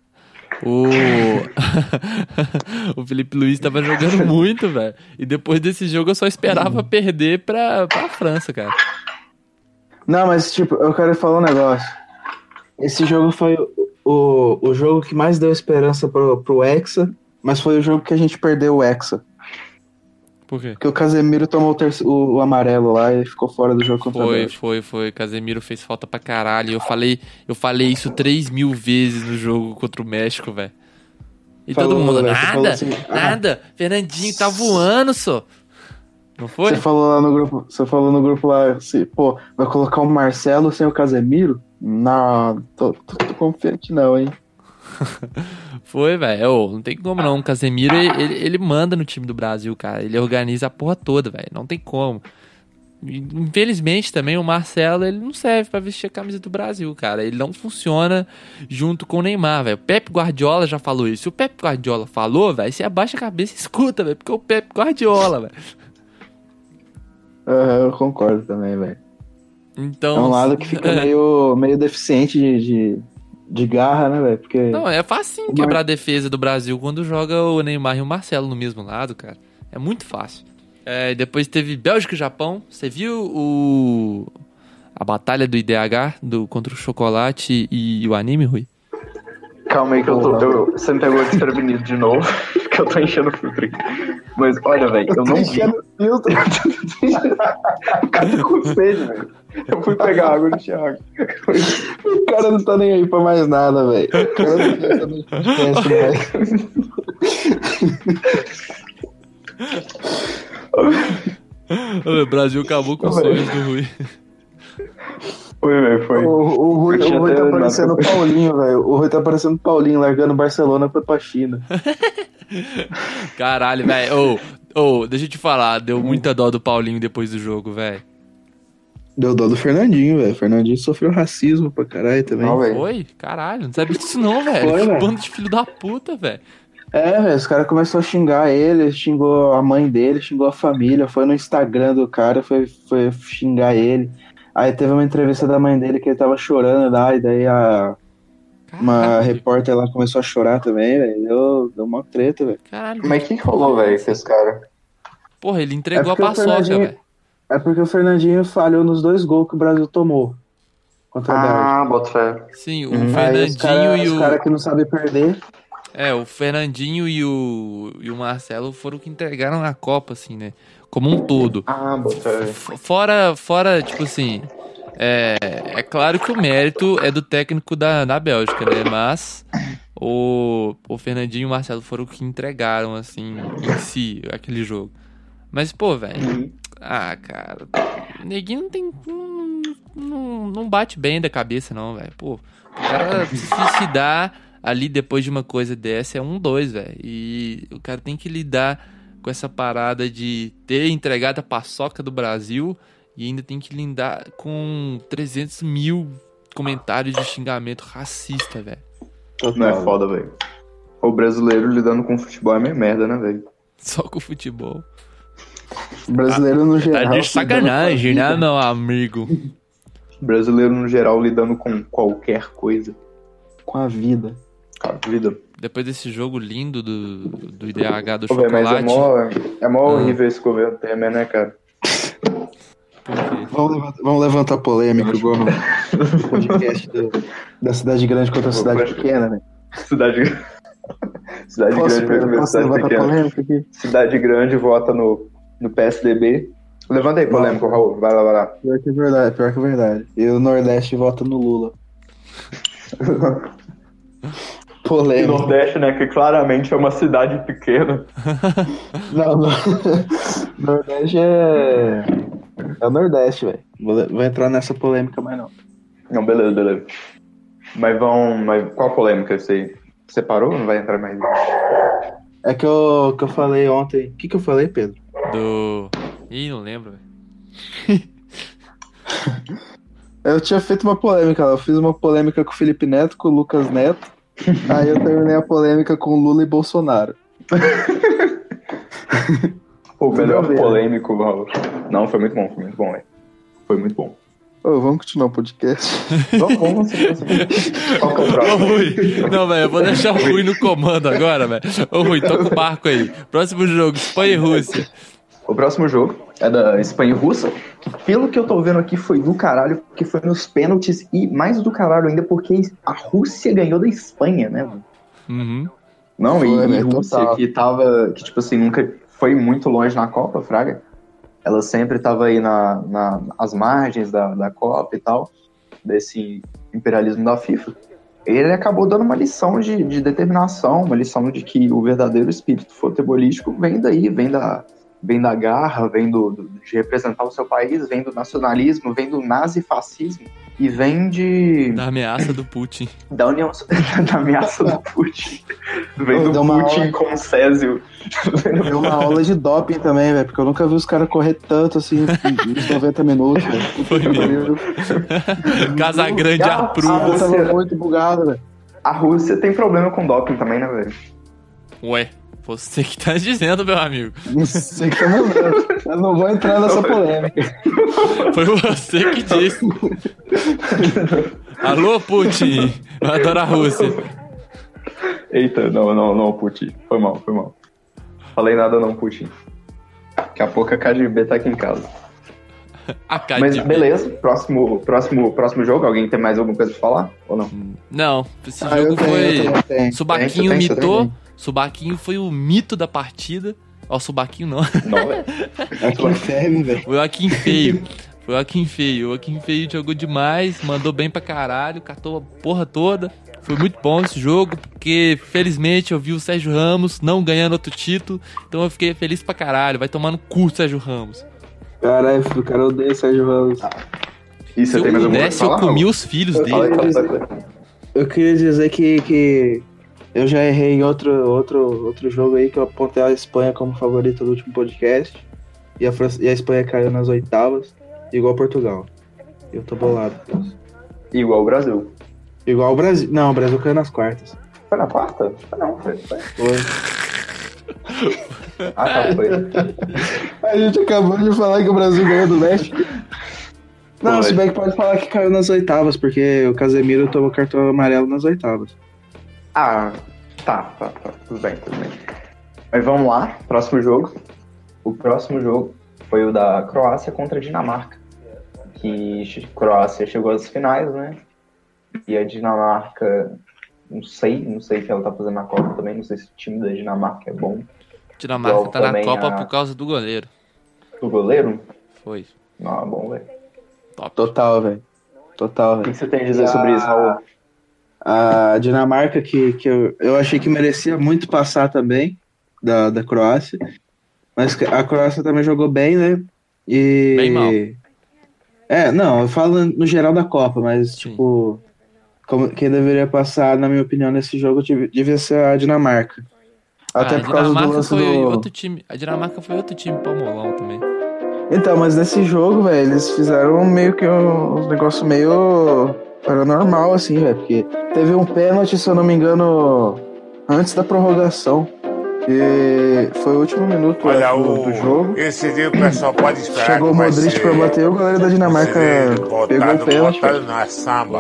O Felipe Luiz tava jogando muito, velho. E depois desse jogo eu só esperava perder pra França, cara. Não, mas, tipo, eu quero falar um negócio. Esse jogo foi o jogo que mais deu esperança pro Hexa, mas foi o jogo que a gente perdeu o Hexa. Por quê? Porque o Casemiro tomou o amarelo lá e ficou fora do jogo contra o Bélgica. Foi. Casemiro fez falta pra caralho. Eu falei isso 3.000 vezes no jogo contra o México, velho. E falou, todo mundo, véio, nada. Fernandinho tá voando, só. Não foi? Você falou lá no grupo, lá, assim, pô, vai colocar o Marcelo sem o Casemiro? Não, tô confiante não, hein. Foi, velho. Não tem como não. O Casemiro, ele manda no time do Brasil, cara. Ele organiza a porra toda, velho. Não tem como. Infelizmente também o Marcelo, ele não serve pra vestir a camisa do Brasil, cara. Ele não funciona junto com o Neymar, velho. O Pepe Guardiola já falou isso. Se o Pepe Guardiola falou, velho, você abaixa a cabeça e escuta, velho. Porque é o Pepe Guardiola, velho. Eu concordo também, velho. Então, é um lado que fica meio deficiente de garra, né, velho? Porque... Não, é facinho quebrar a defesa do Brasil quando joga o Neymar e o Marcelo no mesmo lado, cara. É muito fácil. Depois teve Bélgica e Japão. Você viu a batalha do IDH contra o chocolate e o anime, Rui? Calma aí que você me pegou desprevenido de novo, que eu tô enchendo o filtro aqui. Mas olha, velho, eu não vi. Enchendo o filtro. O cara com sede, velho. Eu fui pegar água no Thiago. O cara não tá nem aí pra mais nada, velho. O cara não tá nem aí. O Brasil acabou com os sonhos do Rui. Foi, velho, foi. O Rui tá parecendo o Paulinho, velho. O Rui tá parecendo o Paulinho, largando Barcelona pra China. Caralho, velho. Deixa eu te falar, deu muita dó do Paulinho depois do jogo, velho. Deu dó do Fernandinho, velho. O Fernandinho sofreu racismo pra caralho também. Não, foi? Caralho, não sabia disso não, velho. Bando de filho da puta, velho. É, velho, os caras começaram a xingar ele, xingou a mãe dele, xingou a família, foi no Instagram do cara, foi xingar ele. Aí teve uma entrevista da mãe dele que ele tava chorando lá, e daí uma repórter lá começou a chorar também, velho. Deu uma treta, velho. Mas o que rolou, velho, com esse cara? Porra, ele entregou a paçoca, velho. É porque o Fernandinho falhou nos dois gols que o Brasil tomou contra a Bélgica. Ah, bota fé. Sim, o Fernandinho e o... Os caras que não sabem perder... É, o Fernandinho e o Marcelo foram que entregaram a Copa, assim, né? Como um todo. Ah, fora, tipo assim... É claro que o mérito é do técnico da Bélgica, né? Mas o Fernandinho e o Marcelo foram que entregaram, assim, em si, aquele jogo. Mas, pô, velho... Ah, cara... O neguinho não tem... Não bate bem da cabeça, não, velho. Pô, o cara se suicidar... Ali, depois de uma coisa dessa, é 1-2, velho. E o cara tem que lidar com essa parada de ter entregado a paçoca do Brasil e ainda tem que lidar com 300 mil comentários de xingamento racista, velho. Não é foda, velho. O brasileiro lidando com futebol é meio merda, né, velho? Só com futebol. O brasileiro no geral... Tá de sacanagem, né, meu amigo? O brasileiro no geral lidando com qualquer coisa. Com a vida. Depois desse jogo lindo do IDH do chocolate... Mas é mó horrível esse governo Temer, né, cara? Vamos levantar polêmica, igual no podcast da cidade grande contra a cidade pequena, né? Cidade grande. Cidade grande vota no PSDB. Levanta aí polêmica, Raul. Vai lá. Pior que é verdade. E o Nordeste vota no Lula. Polêmico. E Nordeste, né, que claramente é uma cidade pequena. Não. Nordeste é o Nordeste, velho. Vou entrar nessa polêmica, mas não. Não, beleza. Mas qual a polêmica? Você separou ou não vai entrar mais? É que eu falei ontem. O que eu falei, Pedro? Ih, não lembro, velho. Eu tinha feito uma polêmica lá, eu fiz uma polêmica com o Felipe Neto, com o Lucas Neto, aí eu terminei a polêmica com Lula e Bolsonaro. O melhor polêmico, mano. Não, foi muito bom, velho. Foi muito bom. Vamos continuar o podcast? Vamos. Não, velho, eu vou deixar o Rui no comando agora, velho. Ô Rui, toca o barco aí. Próximo jogo, Espanha e Rússia. O próximo jogo é da Espanha e Rússia, que pelo que eu tô vendo aqui foi do caralho, porque foi nos pênaltis e mais do caralho ainda porque a Rússia ganhou da Espanha, né? Uhum. Não, e a Rússia total. que tipo assim, nunca foi muito longe na Copa, fraga. Ela sempre tava aí nas margens da Copa e tal, desse imperialismo da FIFA. Ele acabou dando uma lição de determinação, uma lição de que o verdadeiro espírito futebolístico vem daí, vem da garra, vem de representar o seu país, vem do nacionalismo, vem do nazifascismo e vem da ameaça do Putin. Da União... da ameaça do Putin. Vem do Putin aula... com Césio. Deu uma aula de doping também, velho, porque eu nunca vi os caras correr tanto assim nos 90 minutos. Foi mesmo. Casagrande apruba. Rússia... Tava muito bugado, velho. A Rússia tem problema com doping também, né, velho? Ué. Você que tá dizendo, meu amigo. Você que tá mandando. Eu não vou entrar nessa polêmica. Foi você que disse. Alô, Putin. Eu adoro a Rússia. Eita, não, Putin. Foi mal. Falei nada não, Putin. Daqui a pouco a KGB tá aqui em casa. A KGB. Mas beleza, próximo jogo. Alguém tem mais alguma coisa pra falar? Ou não? Não, esse jogo foi... Subaquinho mitou... Subaquinho foi o mito da partida. Ó, Subaquinho não. Não, velho. Foi o Akin Feio. O Akin Feio jogou demais, mandou bem pra caralho, catou a porra toda. Foi muito bom esse jogo, porque felizmente eu vi o Sérgio Ramos não ganhando outro título. Então eu fiquei feliz pra caralho. Vai tomar no cu, Sérgio Ramos. Caralho, o cara odeia o Sérgio Ramos. E você tem mais alguma coisa pra falar? Se eu comi os filhos dele. Eu queria dizer que eu já errei em outro jogo aí, que eu apontei a Espanha como favorita do último podcast. E a França, e a Espanha caiu nas oitavas, igual Portugal. Eu tô bolado. Igual o Brasil. Igual o Brasil. Não, o Brasil caiu nas quartas. Foi na quarta? Foi não, foi. Ah, tá, foi. A gente acabou de falar que o Brasil ganhou do México. Não, se bem que pode falar que caiu nas oitavas, porque o Casemiro tomou cartão amarelo nas oitavas. Ah, tá. Tudo bem. Mas vamos lá, próximo jogo. O próximo jogo foi o da Croácia contra a Dinamarca. Que a Croácia chegou às finais, né? E a Dinamarca, não sei o que ela tá fazendo na Copa também, não sei se o time da Dinamarca é bom. A Dinamarca igual tá na Copa por causa do goleiro. Do goleiro? Foi. Ah, bom, velho. Total, velho. O que você tem a dizer sobre isso, Raul? A Dinamarca, que eu achei que merecia muito passar também, da Croácia. Mas a Croácia também jogou bem, né? E... bem mal. É, não, eu falo no geral da Copa, mas, sim, tipo, quem deveria passar, na minha opinião, nesse jogo devia ser a Dinamarca. Até por causa do lance outro time. A Dinamarca foi outro time pra molão também. Então, mas nesse jogo, velho, eles fizeram meio que um negócio meio paranormal, assim, velho. Porque teve um pênalti, se eu não me engano, antes da prorrogação. E foi o último minuto do jogo. Esse dia o pessoal pode esperar. Chegou o Modric pra bater, o goleiro da Dinamarca pegou o pênalti.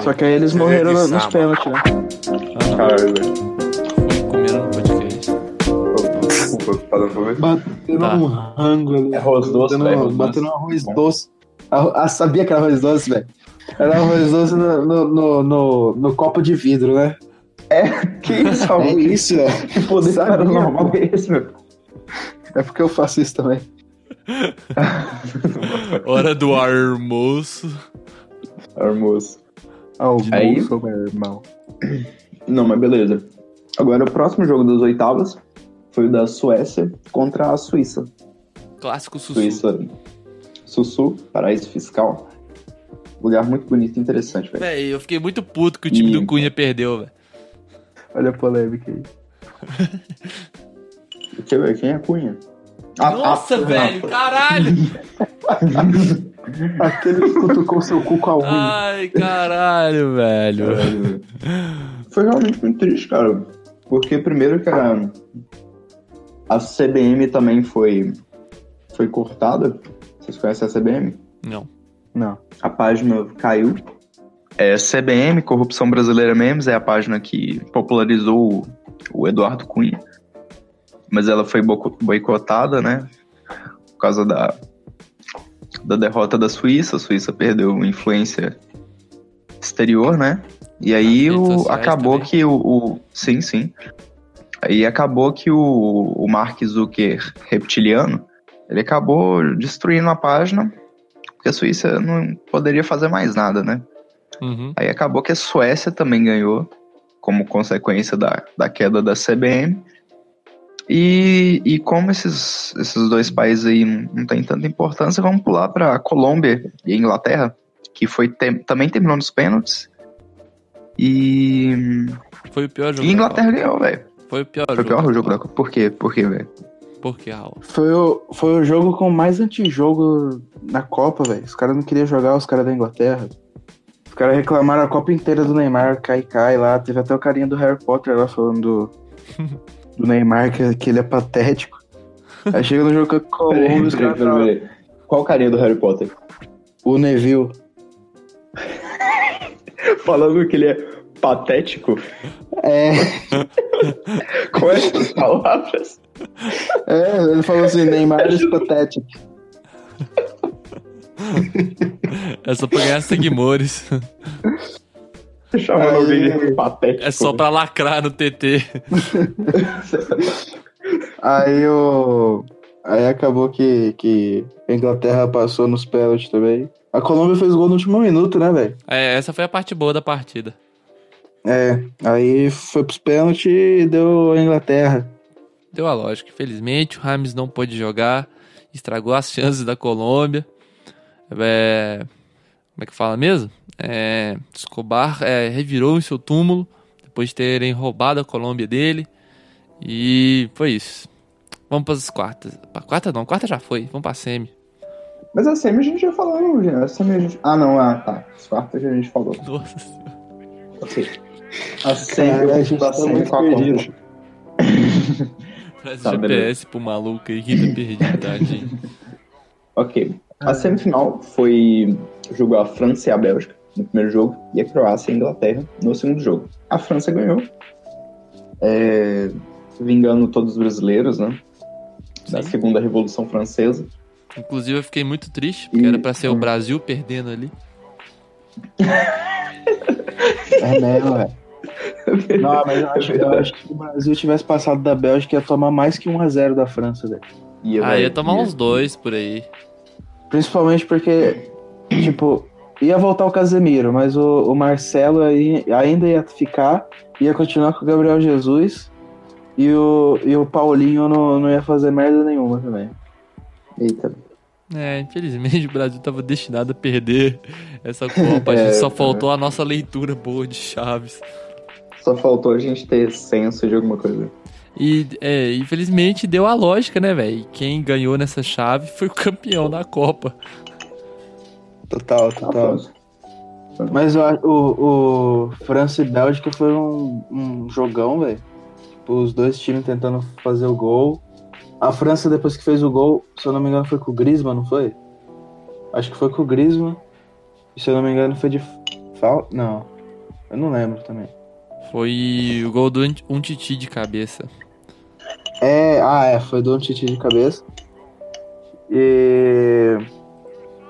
Só que aí eles morreram nos pênaltis, né? Caralho, velho. Comeram no podcast. Bateu num rango ali. Arroz doce, velho. Bateu num arroz doce. Sabia que era arroz doce, velho? Era arroz doce no copo de vidro, né? É, que isso, Raul? É isso, velho. Que poder paranormal é esse, meu? É porque eu faço isso também. Hora do almoço. Almoço, meu irmão. Não, mas beleza. Agora o próximo jogo das oitavas foi o da Suécia contra a Suíça. Clássico Sussu. Suíça. Sussu, paraíso fiscal. Lugar muito bonito e interessante, velho. Véi, eu fiquei muito puto que o time do Cunha perdeu, velho. Olha a polêmica aí. Deixa eu ver, quem é Cunha? Nossa, velho, caralho! Aquele que cutucou seu cu com a unha. Ai, caralho, velho. Foi realmente muito triste, cara. Porque primeiro que a CBM também foi cortada. Vocês conhecem a CBM? Não. A página caiu. É CBM, Corrupção Brasileira Memes, é a página que popularizou o Eduardo Cunha. Mas ela foi boicotada, né? Por causa da derrota da Suíça. A Suíça perdeu influência exterior, né? E aí Sim. Aí acabou que o Mark Zucker, reptiliano, ele acabou destruindo a página, porque a Suíça não poderia fazer mais nada, né? Uhum. Aí acabou que a Suécia também ganhou como consequência da queda da CBM e como esses dois países aí não tem tanta importância, vamos pular pra Colômbia e Inglaterra, que também terminou nos pênaltis e foi o pior jogo. E Inglaterra ganhou, velho. Foi o pior jogo da Copa. Por quê, velho? Porque foi o jogo com mais antijogo na Copa, velho. Os caras não queriam jogar, os caras da Inglaterra. Os caras reclamaram a Copa inteira do Neymar, cai lá. Teve até o carinha do Harry Potter lá falando do Neymar, que ele é patético. Aí chega no jogo com os caras. Qual carinha do Harry Potter? O Neville. Falando que ele é patético? É. Com essas palavras? É, ele falou assim, Neymar é patético. É só pra ganhar seguidores. Chamando alguém de patético. É só pra lacrar no TT. Aí acabou que a Inglaterra passou nos pênaltis também. A Colômbia fez gol no último minuto, né, velho? É, essa foi a parte boa da partida. É, aí foi pros pênaltis e deu a Inglaterra. Deu a lógica. Infelizmente, o James não pôde jogar. Estragou as chances da Colômbia. como é que fala mesmo? Escobar revirou em seu túmulo depois de terem roubado a Colômbia dele. E foi isso. Vamos para as quartas. Para quarta não, quarta já foi. Vamos para a semi. Mas a semi a gente já falou, não? A semi a gente... Ah, tá. As quartas a gente falou. Nossa senhora. Ok. A semi, cara, a gente tá muito perdido. Faz tá, GPS pro maluco aí que tá perdido, tá, gente? Ok. A semifinal foi... Jogou a França e a Bélgica no primeiro jogo e a Croácia e a Inglaterra no segundo jogo. A França ganhou. Vingando todos os brasileiros, né? Sim. Da segunda Revolução Francesa. Inclusive eu fiquei muito triste, porque era pra ser o Brasil perdendo ali. É mesmo, velho. Não, mas eu acho que se o Brasil tivesse passado da Bélgica, ia tomar mais que 1-0 da França, velho. Ia tomar uns 2 por aí. Principalmente porque, tipo, ia voltar o Casemiro, mas o Marcelo ainda ia ficar, ia continuar com o Gabriel Jesus e o Paulinho não ia fazer merda nenhuma também. Eita. Infelizmente o Brasil tava destinado a perder essa Copa. Só faltou a nossa leitura boa de chaves. Só faltou a gente ter senso de alguma coisa. E, infelizmente, deu a lógica, né, velho? Quem ganhou nessa chave foi o campeão da Copa. Total. Mas o França e Bélgica foi um jogão, velho. Tipo, os dois times tentando fazer o gol. A França, depois que fez o gol, se eu não me engano, foi com o Griezmann, não foi? Acho que foi com o Griezmann. E se eu não me engano, foi de falta? Não, eu não lembro também. Foi o gol do Titi de cabeça. Foi do Titi de cabeça. E...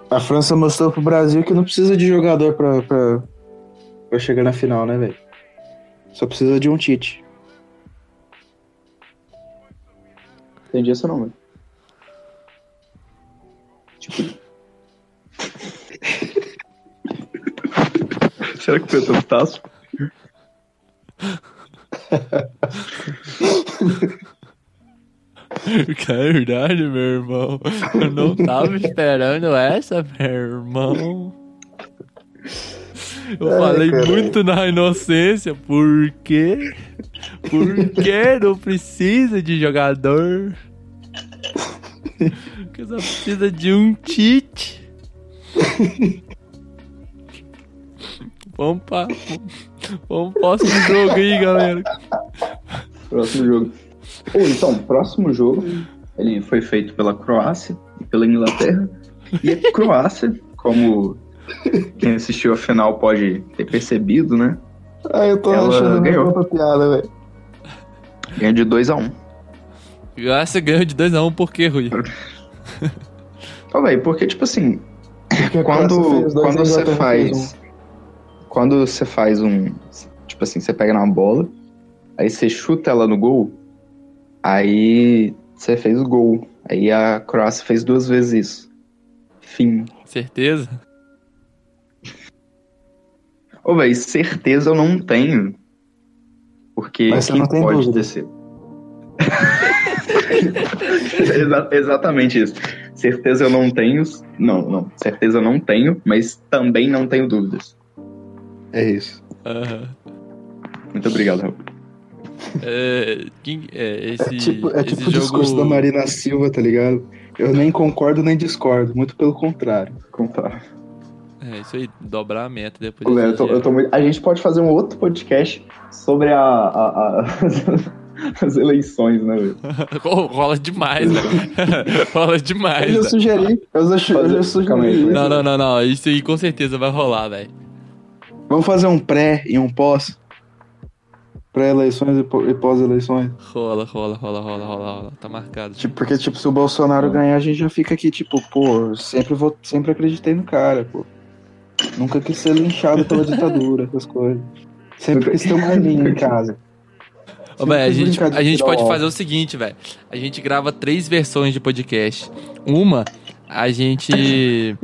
A França mostrou pro Brasil que não precisa de jogador pra chegar na final, né, velho? Só precisa de um Tite. Entendi esse nome. Tipo... Será que o Pedro Tasso? Verdade, meu irmão. Eu não tava esperando essa, meu irmão. Eu falei muito na inocência. Por quê? Por que não precisa de jogador? Porque só precisa de um Tite. Vamos pro próximo jogo aí, galera. Próximo jogo. Então, o próximo jogo ele foi feito pela Croácia e pela Inglaterra. E a Croácia, como quem assistiu a final pode ter percebido, né? Eu tô achando uma piada, velho. Ganhou de 2-1. Croácia ganhou de 2-1, por quê, Rui? Velho, porque, tipo assim, quando você faz... Quando você faz um... Tipo assim, você pega na bola, aí você chuta ela no gol, aí você fez o gol. Aí a Croácia fez 2 vezes isso. Fim. Certeza? Véi, certeza eu não tenho. Porque mas quem não tem pode descer? Exatamente isso. Certeza eu não tenho. Não. Certeza eu não tenho, mas também não tenho dúvidas. É isso. Muito obrigado, Raul. Esse jogo... o discurso da Marina Silva, tá ligado? Eu nem concordo nem discordo, muito pelo contrário. Isso aí, dobrar a meta depois. A gente pode fazer um outro podcast sobre as eleições, né, velho? Rola demais, né? Rola demais. Eu já sugeri, eu já sugeri. Não, isso aí com certeza vai rolar, velho. Vamos fazer um pré e um pós? Pré-eleições e pós-eleições? Rola. Tá marcado. Porque se o Bolsonaro ganhar, a gente já fica aqui, sempre acreditei no cara, pô. Nunca quis ser linchado pela ditadura, essas coisas. Sempre quis ter um galinho em casa. A gente pode fazer o seguinte, velho. A gente grava 3 versões de podcast. Uma, a gente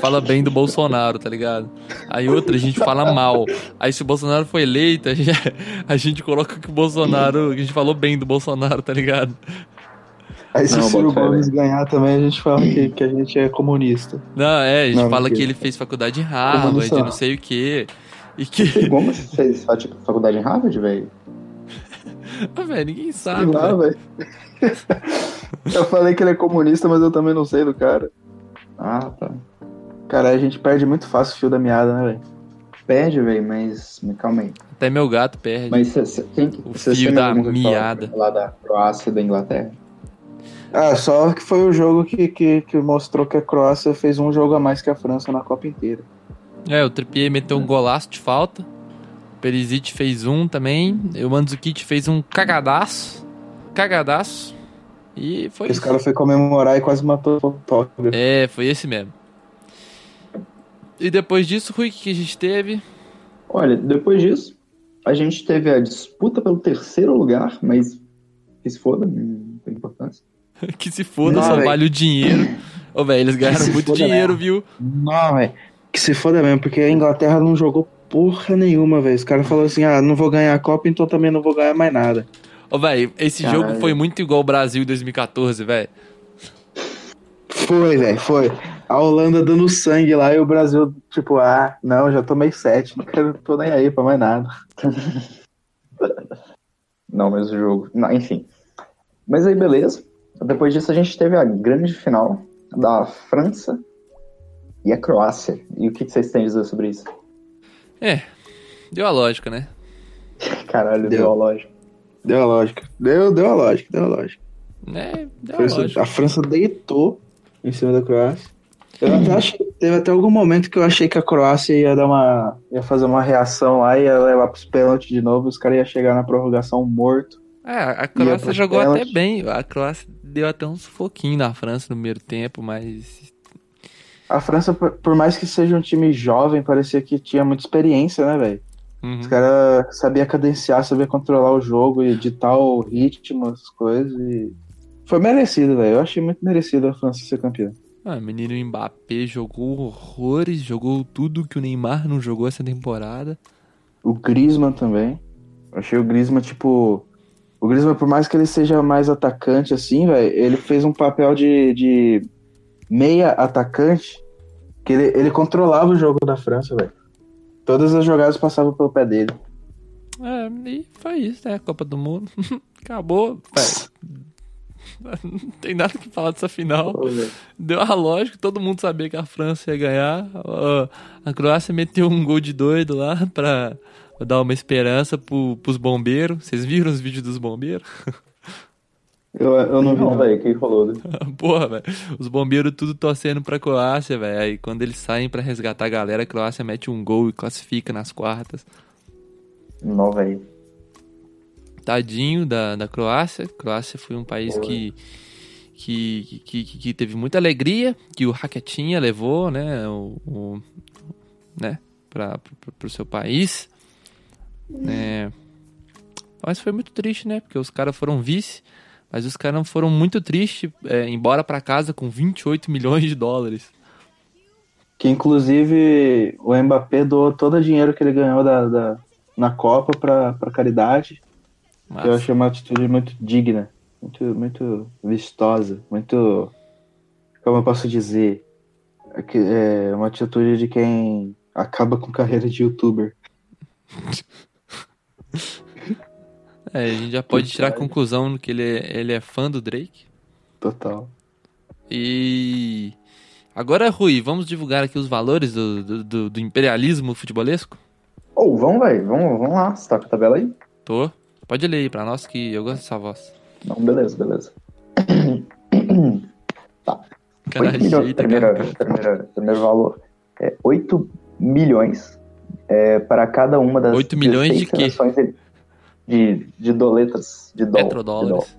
fala bem do Bolsonaro, tá ligado? Aí outra, a gente fala mal. Aí se o Bolsonaro foi eleito, a gente coloca que o Bolsonaro... A gente falou bem do Bolsonaro, tá ligado? Aí se o Ciro Gomes ganhar também, a gente fala que a gente é comunista. Não, a gente fala que ele fez faculdade em Harvard, não sei o quê. E que... Ciro Gomes fez faculdade em Harvard, velho? Ah, velho, ninguém sabe. Sei lá, velho. Eu falei que ele é comunista, mas eu também não sei do cara. Ah, tá. Cara, a gente perde muito fácil o fio da meada, né, velho? Perde, velho, mas... Calma aí. Até meu gato perde. Mas você fio da meada. Lá da Croácia e da Inglaterra. Ah, só que foi o jogo que mostrou que a Croácia fez um jogo a mais que a França na Copa inteira. É, o Trippier meteu um golaço de falta. O Perisic fez um também. O Mandzukic fez um cagadaço. Cagadaço. E foi esse isso. Esse cara foi comemorar e quase matou o fotógrafo. É, foi esse mesmo. E depois disso, Rui, o que a gente teve? Olha, depois disso, a gente teve a disputa pelo terceiro lugar, mas que se foda, não tem importância. Que se foda, não, só véio. Vale o dinheiro. Ô, velho, eles ganharam muito dinheiro, mesmo. Viu? Não, velho, que se foda mesmo, porque a Inglaterra não jogou porra nenhuma, velho. Os caras falaram assim, não vou ganhar a Copa, então também não vou ganhar mais nada. Ô, velho, esse jogo foi muito igual o Brasil em 2014, velho. Foi, velho, foi. A Holanda dando sangue lá e o Brasil, tipo, não, já tomei 7, não tô nem aí pra mais nada. Não, mas o jogo... Não, enfim. Mas aí, beleza. Depois disso, a gente teve a grande final da França e a Croácia. E o que vocês têm a dizer sobre isso? Deu a lógica, né? Caralho, deu a lógica. Deu a lógica. Deu a lógica. A França deitou em cima da Croácia. Eu até achei, teve até algum momento que eu achei que a Croácia ia fazer uma reação lá, ia levar pros pênaltis de novo, os caras iam chegar na prorrogação morto. A Croácia jogou pênalti. Até bem, a Croácia deu até um sufoquinho na França no primeiro tempo, mas... A França, por mais que seja um time jovem, parecia que tinha muita experiência, né, velho? Uhum. Os caras sabiam cadenciar, sabiam controlar o jogo e editar o ritmo, as coisas, e... Foi merecido, velho, eu achei muito merecido a França ser campeã. O menino Mbappé jogou horrores, jogou tudo que o Neymar não jogou essa temporada. O Griezmann também. Eu achei o Griezmann, tipo... O Griezmann, por mais que ele seja mais atacante, assim, velho, ele fez um papel de meia atacante, que ele controlava o jogo da França, velho. Todas as jogadas passavam pelo pé dele. E foi isso, né? Copa do Mundo. Acabou, velho. Não tem nada que falar dessa final. Deu a lógica, todo mundo sabia que a França ia ganhar. A Croácia meteu um gol de doido lá pra dar uma esperança pros bombeiros. Vocês viram os vídeos dos bombeiros? Eu não vi, velho. Quem falou? Né? Porra, velho. Os bombeiros tudo torcendo pra Croácia, velho. Aí quando eles saem pra resgatar a galera, a Croácia mete um gol e classifica nas quartas. Não, velho. Tadinho da Croácia. A Croácia foi um país que teve muita alegria, que o Raquetinha levou, né, né, pro seu país. Mas foi muito triste, né, porque os caras foram vice, mas os caras foram muito tristes, embora pra casa com 28 milhões de dólares. Que, inclusive, o Mbappé doou todo o dinheiro que ele ganhou na Copa pra caridade. Massa. Eu achei uma atitude muito digna, muito, muito vistosa, muito, como eu posso dizer, é uma atitude de quem acaba com carreira de youtuber. A gente já pode tirar a conclusão no que ele é fã do Drake. Total. E agora, Rui, vamos divulgar aqui os valores do imperialismo futebolesco? Vamos, velho, vamos lá, você tá com a tabela aí? Tô. Pode ler aí pra nós, que eu gosto dessa voz. Não, beleza. Tá. Caralho, primeiro valor. 8 milhões para cada uma das 8 milhões de quê? De doletas. De petrodólares.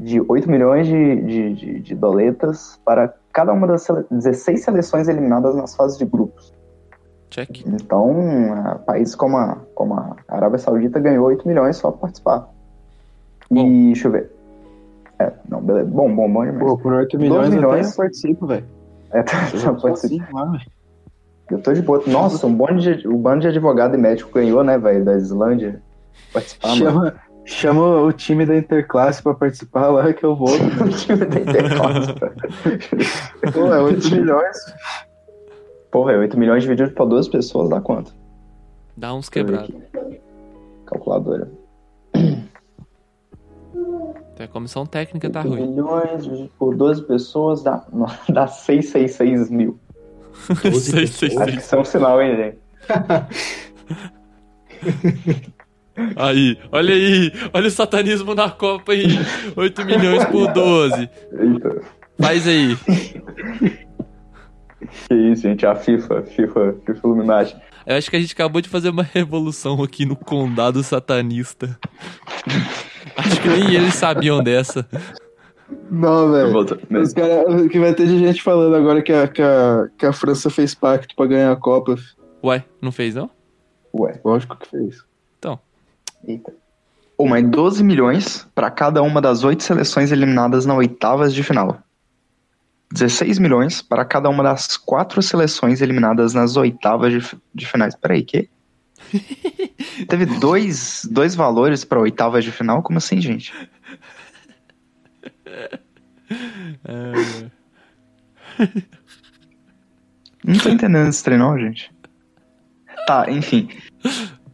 De 8 milhões de doletas para cada uma das 16 seleções eliminadas nas fases de grupos. Check. Então, países como a Arábia Saudita ganhou 8 milhões só pra participar. Bom. E deixa eu ver. Não, beleza. Bom demais. Pô, por 8 milhões eu participo, velho. Eu participo. Assim, lá, eu tô de boa. Nossa, um bando de advogado e médico ganhou, né, velho, da Islândia. Participar, chama, mano. Chama o time da Interclasse pra participar lá que eu vou. O time da Interclasse, cara. Pô, é 8 milhões. Porra, é 8 milhões dividido pra 2 pessoas, dá quanto? Dá uns quebrados. Calculadora. Então a comissão técnica tá ruim. 8 milhões dividido por 12 pessoas dá, não, dá 666 mil. 666. Acho que isso é um sinal, hein, gente? Aí, olha aí, olha o satanismo na Copa aí, 8 milhões por 12. Eita. Faz aí. Que isso, gente, a FIFA Illuminati. Eu acho que a gente acabou de fazer uma revolução aqui no condado satanista. Acho que nem eles sabiam dessa. Não, velho. Os caras que vai ter de gente falando agora que a França fez pacto pra ganhar a Copa. Ué, não fez não? Ué, lógico que fez. Eita. Oh, mas 12 milhões para cada uma das 8 seleções eliminadas na oitavas de final. 16 milhões para cada uma das 4 seleções eliminadas nas oitavas de finais. Peraí, que? Teve dois valores para oitavas de final? Como assim, gente? Não tô entendendo esse treinão, gente. Tá, enfim.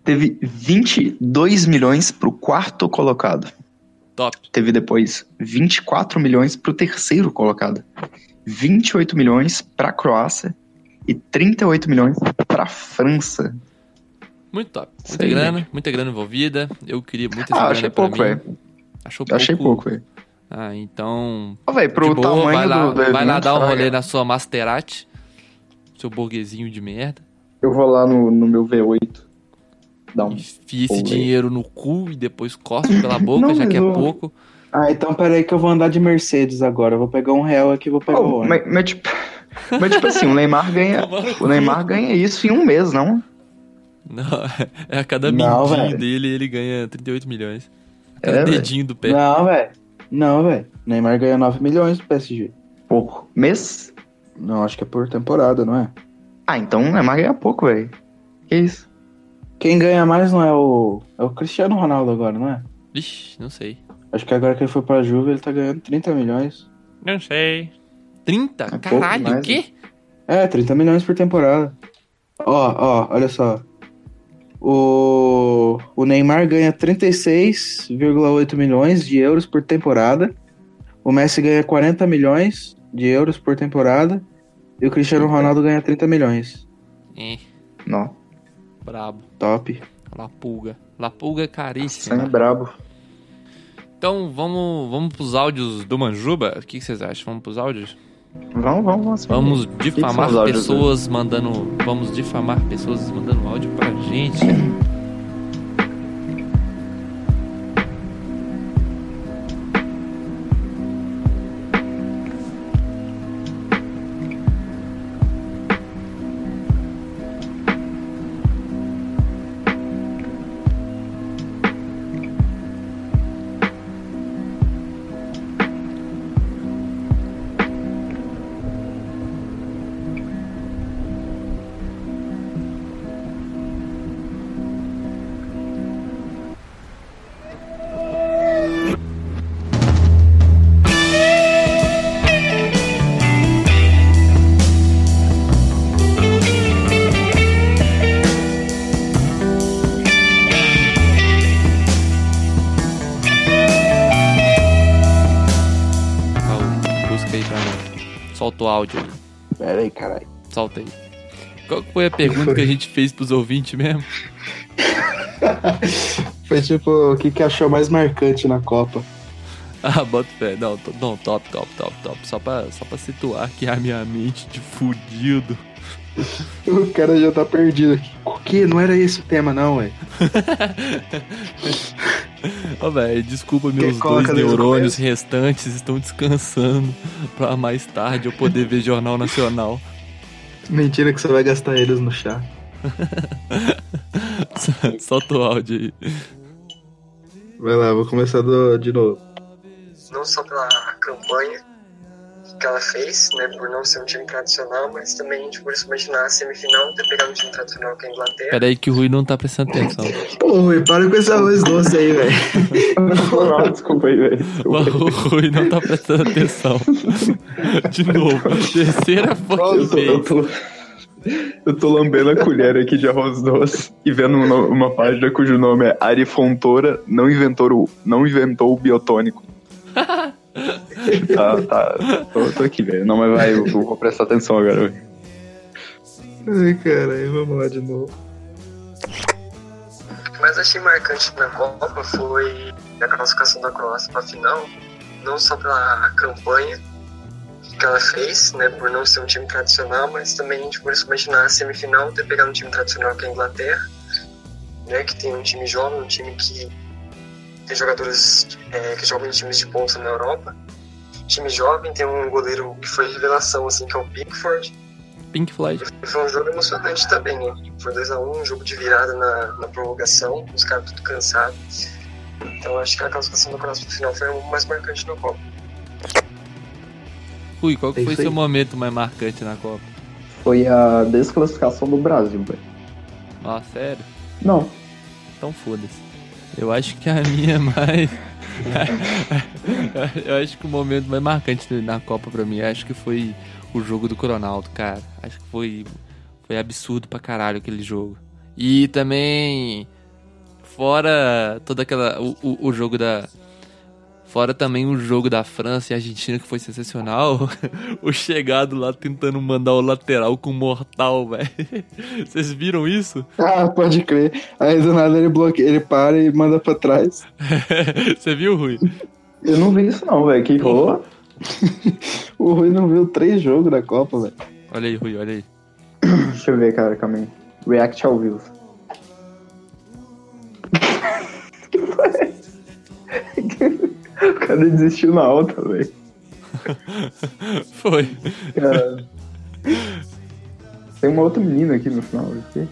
Teve 22 milhões pro quarto colocado. Top. Teve depois 24 milhões pro terceiro colocado. 28 milhões pra Croácia e 38 milhões pra França. Muito top. Muita grana envolvida. Eu queria muita grana. Achei pouco, velho. Achei pouco, velho. Ah, então... Ó, velho, pro tamanho vai lá dar um rolê na sua Maserati. Seu burguesinho de merda. Eu vou lá no meu V8. Enfia esse dinheiro no cu e depois cospe pela boca, não, já que é pouco. Ah, então peraí que eu vou andar de Mercedes agora. Eu vou pegar R$1 aqui e vou pegar o ônibus. Mas tipo assim, o Neymar ganha. O Neymar ganha isso em um mês, não? Não, é a cada mindinho dele ele ganha 38 milhões. Cada dedinho do pé. Não, velho. O Neymar ganha 9 milhões do PSG. Pouco. Mês? Não, acho que é por temporada, não é? Ah, então o Neymar ganha pouco, velho. Que isso? Quem ganha mais não é o Cristiano Ronaldo agora, não é? Vixe, não sei. Acho que agora que ele foi pra Juve, ele tá ganhando 30 milhões. Não sei. 30? É caralho, o quê? É, 30 milhões por temporada. Ó, olha só. O Neymar ganha 36,8 milhões de euros por temporada. O Messi ganha 40 milhões de euros por temporada. E o Cristiano Ronaldo ganha 30 milhões. Não. Brabo. Top. La pulga é caríssima. Essa é brabo. Então, vamos pros áudios do Manjuba? O que vocês acham? Vamos pros áudios? Vamos. Vamos difamar pessoas mandando... Vamos difamar pessoas mandando áudio pra gente. Áudio. Pera aí, caralho. Solta aí. Qual foi a pergunta que a gente fez pros ouvintes mesmo? Foi tipo, o que achou mais marcante na Copa? Ah, bota fé. Não, top. Só pra situar que a minha mente de fudido. O cara já tá perdido aqui. O que? Não era esse o tema, não, ué. Ó, velho, desculpa, meus 2 neurônios restantes estão descansando pra mais tarde eu poder ver Jornal Nacional. Mentira que você vai gastar eles no chá. Solta o áudio aí. Vai lá, vou começar de novo. Não só pela campanha, que ela fez, né, por não ser um time tradicional, mas também a gente pode imaginar a semifinal ter pegado um time tradicional que é a Inglaterra. Peraí que o Rui não tá prestando atenção. Ô, Rui, para com essa voz doce aí, velho. Desculpa aí, velho. O Rui não tá prestando atenção. De novo, terceira vez. Eu tô lambendo a colher aqui de arroz doce e vendo uma página cujo nome é Arifontora não inventou o biotônico. Tá. Tô aqui, velho. Não, mas vai, eu vou prestar atenção agora. Ai, caralho, vamos lá de novo. Mas achei marcante na Copa foi a classificação da Croácia pra final, não só pela campanha que ela fez, né, por não ser um time tradicional, mas também a gente pode imaginar a semifinal ter pegado um time tradicional que é a Inglaterra, né, que tem um time jovem, um time que tem jogadores que jogam em times de ponta na Europa, time jovem, tem um goleiro que foi revelação, assim, que é o Pickford. Foi um jogo emocionante também, né? Foi 2-1, um jogo de virada na prorrogação, os caras tudo cansados, então acho que a classificação do próximo final foi o mais marcante na Copa. Rui, qual que foi seu momento mais marcante na Copa? Foi a desclassificação do Brasil, velho. Ah, sério? Não. Então foda-se. Eu acho que a minha mais... Eu acho que o momento mais marcante na Copa pra mim, acho que foi o jogo do Ronaldo, cara. Acho que foi absurdo pra caralho aquele jogo. E também... Fora toda aquela... O jogo da... Fora também o jogo da França e Argentina, que foi sensacional. O chegado lá tentando mandar o lateral com o mortal, velho. Vocês viram isso? Ah, pode crer. Aí do nada ele bloqueia, ele para e manda pra trás. Você viu, Rui? Eu não vi isso não, velho. Que rolou? O Rui não viu 3 jogos da Copa, velho. Olha aí, Rui, olha aí. Deixa eu ver, cara, calma aí. React ao vivo. Que foi? O cara desistiu na alta, velho. Foi. Cara, tem uma outra menina aqui no final. Aqui.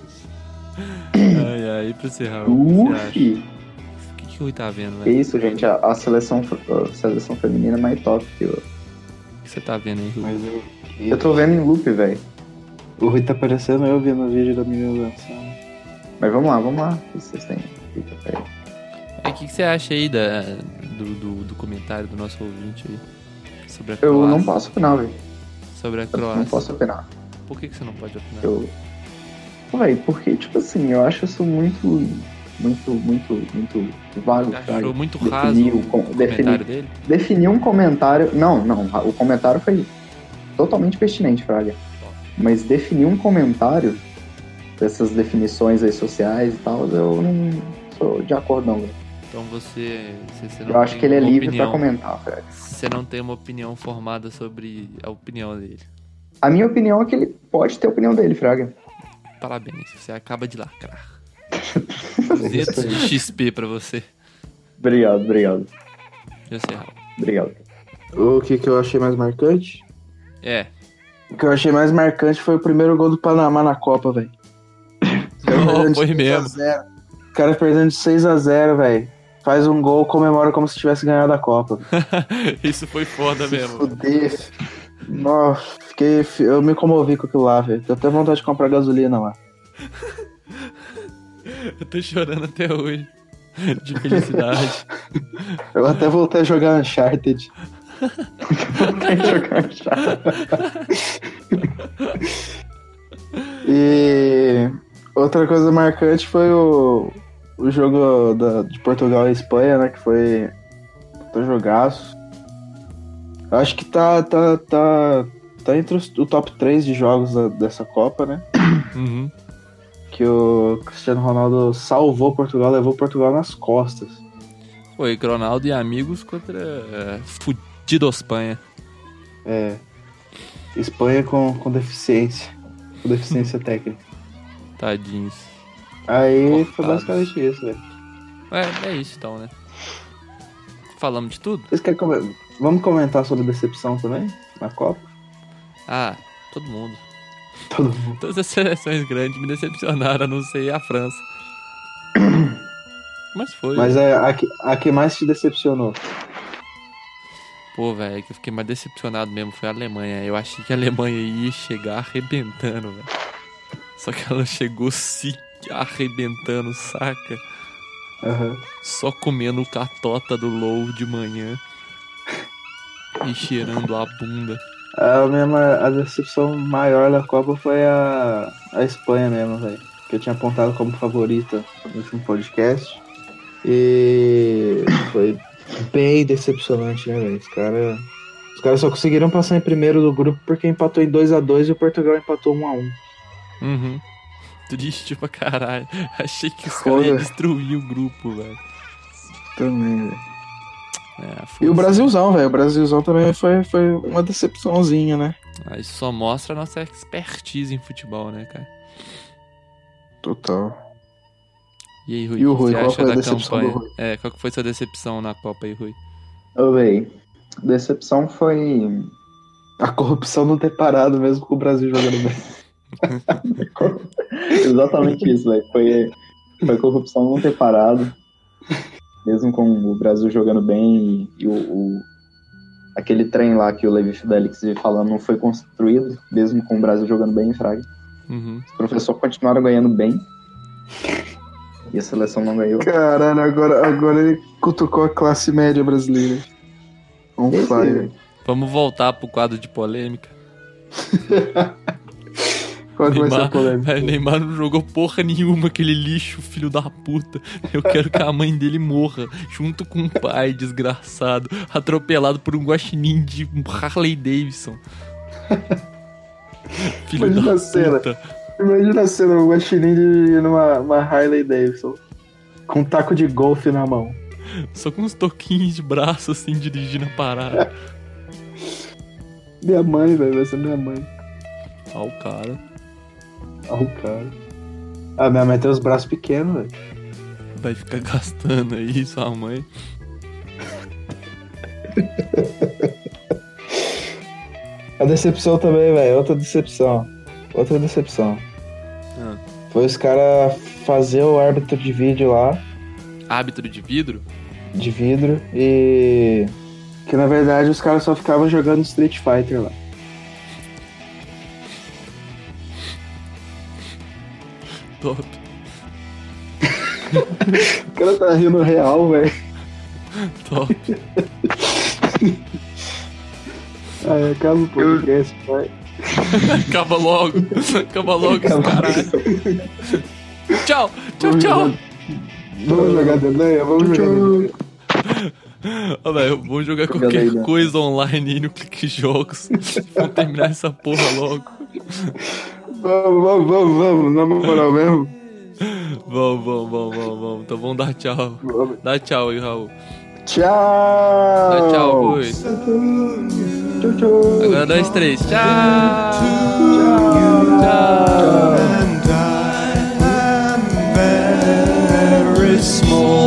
Ai, pra encerrar. Uf! O que o Rui tá vendo, velho? Isso, gente. A seleção feminina é mais top que o que você tá vendo aí, Rui? Mas eu tô vendo em loop, velho. O Rui tá aparecendo eu vendo o vídeo da menina dançando. Mas vamos lá. O que vocês têm? O que você acha aí do comentário do nosso ouvinte aí sobre a Croácia? Eu não posso opinar, velho. Sobre a Croácia? Eu não posso opinar. Por que você não pode opinar? Véi, porque, tipo assim, eu acho isso muito vago. Você achou muito raso o comentário dele? Definir um comentário... Não. O comentário foi totalmente pertinente, Fraga. Mas definir um comentário, dessas definições aí sociais e tal, eu não sou de acordo, não, velho. Então você não... Eu acho que ele é livre pra comentar, Fred. Você não tem uma opinião formada sobre a opinião dele. A minha opinião é que ele pode ter a opinião dele, Fraga. Parabéns, você acaba de lacrar. 200 de XP pra você. Obrigado. Eu sei, Raul. Obrigado. O que eu achei mais marcante? O que eu achei mais marcante foi o primeiro gol do Panamá na Copa, velho. Não, foi mesmo. O cara perdendo de 6-0, velho. Faz um gol, comemora como se tivesse ganhado a Copa. Isso foi foda mesmo. Fudeu. Nossa, eu me comovi com aquilo lá, velho. Tenho até vontade de comprar gasolina lá. Eu tô chorando até hoje. De felicidade. Eu até voltei a jogar Uncharted. E outra coisa marcante foi o jogo de Portugal e Espanha, né? Que foi um jogaço. Acho que tá entre o top 3 de jogos dessa Copa, né? Uhum. Que o Cristiano Ronaldo salvou Portugal, levou Portugal nas costas. Foi Ronaldo e amigos contra fudido Espanha. Espanha com deficiência. Com deficiência técnica. Tadinhos. Aí cortados. Foi basicamente isso, velho. É isso então, né? Falamos de tudo? Vocês querem Vamos comentar sobre decepção também? Na Copa? Ah, todo mundo. Todas as seleções grandes me decepcionaram, a não ser a França. Mas foi. Mas a que mais te decepcionou? pô, velho, que eu fiquei mais decepcionado mesmo foi a Alemanha. Eu achei que a Alemanha ia chegar arrebentando, velho. Só que ela chegou se arrebentando, saca? Uhum. Só comendo catota do Low de manhã e cheirando a bunda. A decepção maior da Copa foi a Espanha mesmo, velho. Que eu tinha apontado como favorita no último podcast. E foi bem decepcionante, né, velho? Os caras só conseguiram passar em primeiro do grupo porque empatou em 2x2 e o Portugal empatou 1x1. Uhum. Triste pra caralho. Achei que os caras iam destruir o grupo, velho. Também, velho. E o Brasilzão, velho. O Brasilzão também foi uma decepçãozinha, né? Aí só mostra a nossa expertise em futebol, né, cara? Total. E aí, Rui, o que você acha da campanha? Qual que foi sua decepção na Copa aí, Rui? Ô, velho, decepção foi a corrupção não ter parado mesmo com o Brasil jogando bem. Exatamente isso, velho. Foi a corrupção não ter parado. Mesmo com o Brasil jogando bem e aquele trem lá que o Levi Fidelix ia falando não foi construído, mesmo com o Brasil jogando bem em Fraga. Uhum. Os professores continuaram ganhando bem e a seleção não ganhou. Caralho, agora ele cutucou a classe média brasileira. Vamos voltar pro quadro de polêmica. Neymar, vai ser polêmica. Neymar não jogou porra nenhuma, aquele lixo, filho da puta. Eu quero que a mãe dele morra, junto com o pai, desgraçado, atropelado por um guaxinim de Harley Davidson. Filho imagina da a cena. Puta. Imagina a cena, o guaxinim numa Harley Davidson, com um taco de golfe na mão. Só com uns toquinhos de braço, assim, dirigindo a parada. Minha mãe, velho, vai ser minha mãe. Olha o cara. Ah, minha mãe tem os braços pequenos, velho. Vai ficar gastando aí, sua mãe. A decepção também, velho. Outra decepção. Ah. Foi os caras fazer o árbitro de vídeo lá. Árbitro de vidro? De vidro. E que na verdade os caras só ficavam jogando Street Fighter lá. Top. O cara tá rindo real, velho. Top. Ah, acaba o podcast, pai. Acaba logo, caralho. Tchau. Vamos jogar Dedanha? Ó, velho, vamos jogar qualquer coisa online aí no Clique Jogos. Vamos terminar essa porra logo. Vamos, na moral mesmo. Vamos. Então vamos dar tchau. Dá tchau aí, Raul. Tchau. Dá tchau, Rui. Tchau. Agora 2, 3. Tchau. Tchau. And I am very small.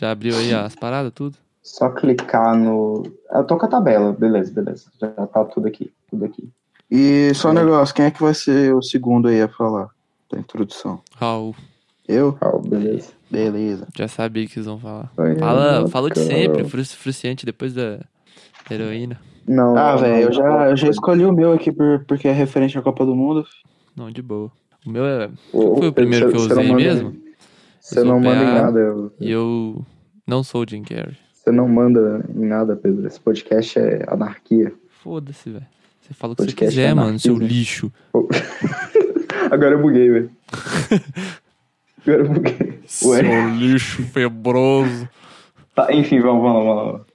Já abriu aí as paradas, tudo? Só clicar no... Eu tô com a tabela, beleza. Já tá tudo aqui. E só um negócio, quem é que vai ser o segundo aí a falar da introdução? Raul. Eu? Raul, beleza. Já sabia que vocês vão falar. Fala de sempre, frustrante depois da heroína. Não. Ah, velho, eu já escolhi o meu aqui porque é referente à Copa do Mundo. Não, de boa. O meu é... Foi o primeiro que eu usei mesmo. Você não manda em nada. E eu não sou o Jim Carrey. Você não manda em nada, Pedro. Esse podcast é anarquia. Foda-se, velho. Você fala o que podcast você quiser, anarquia, mano, seu lixo. Agora eu buguei, velho. Seu lixo febroso. Tá, enfim, vamos lá.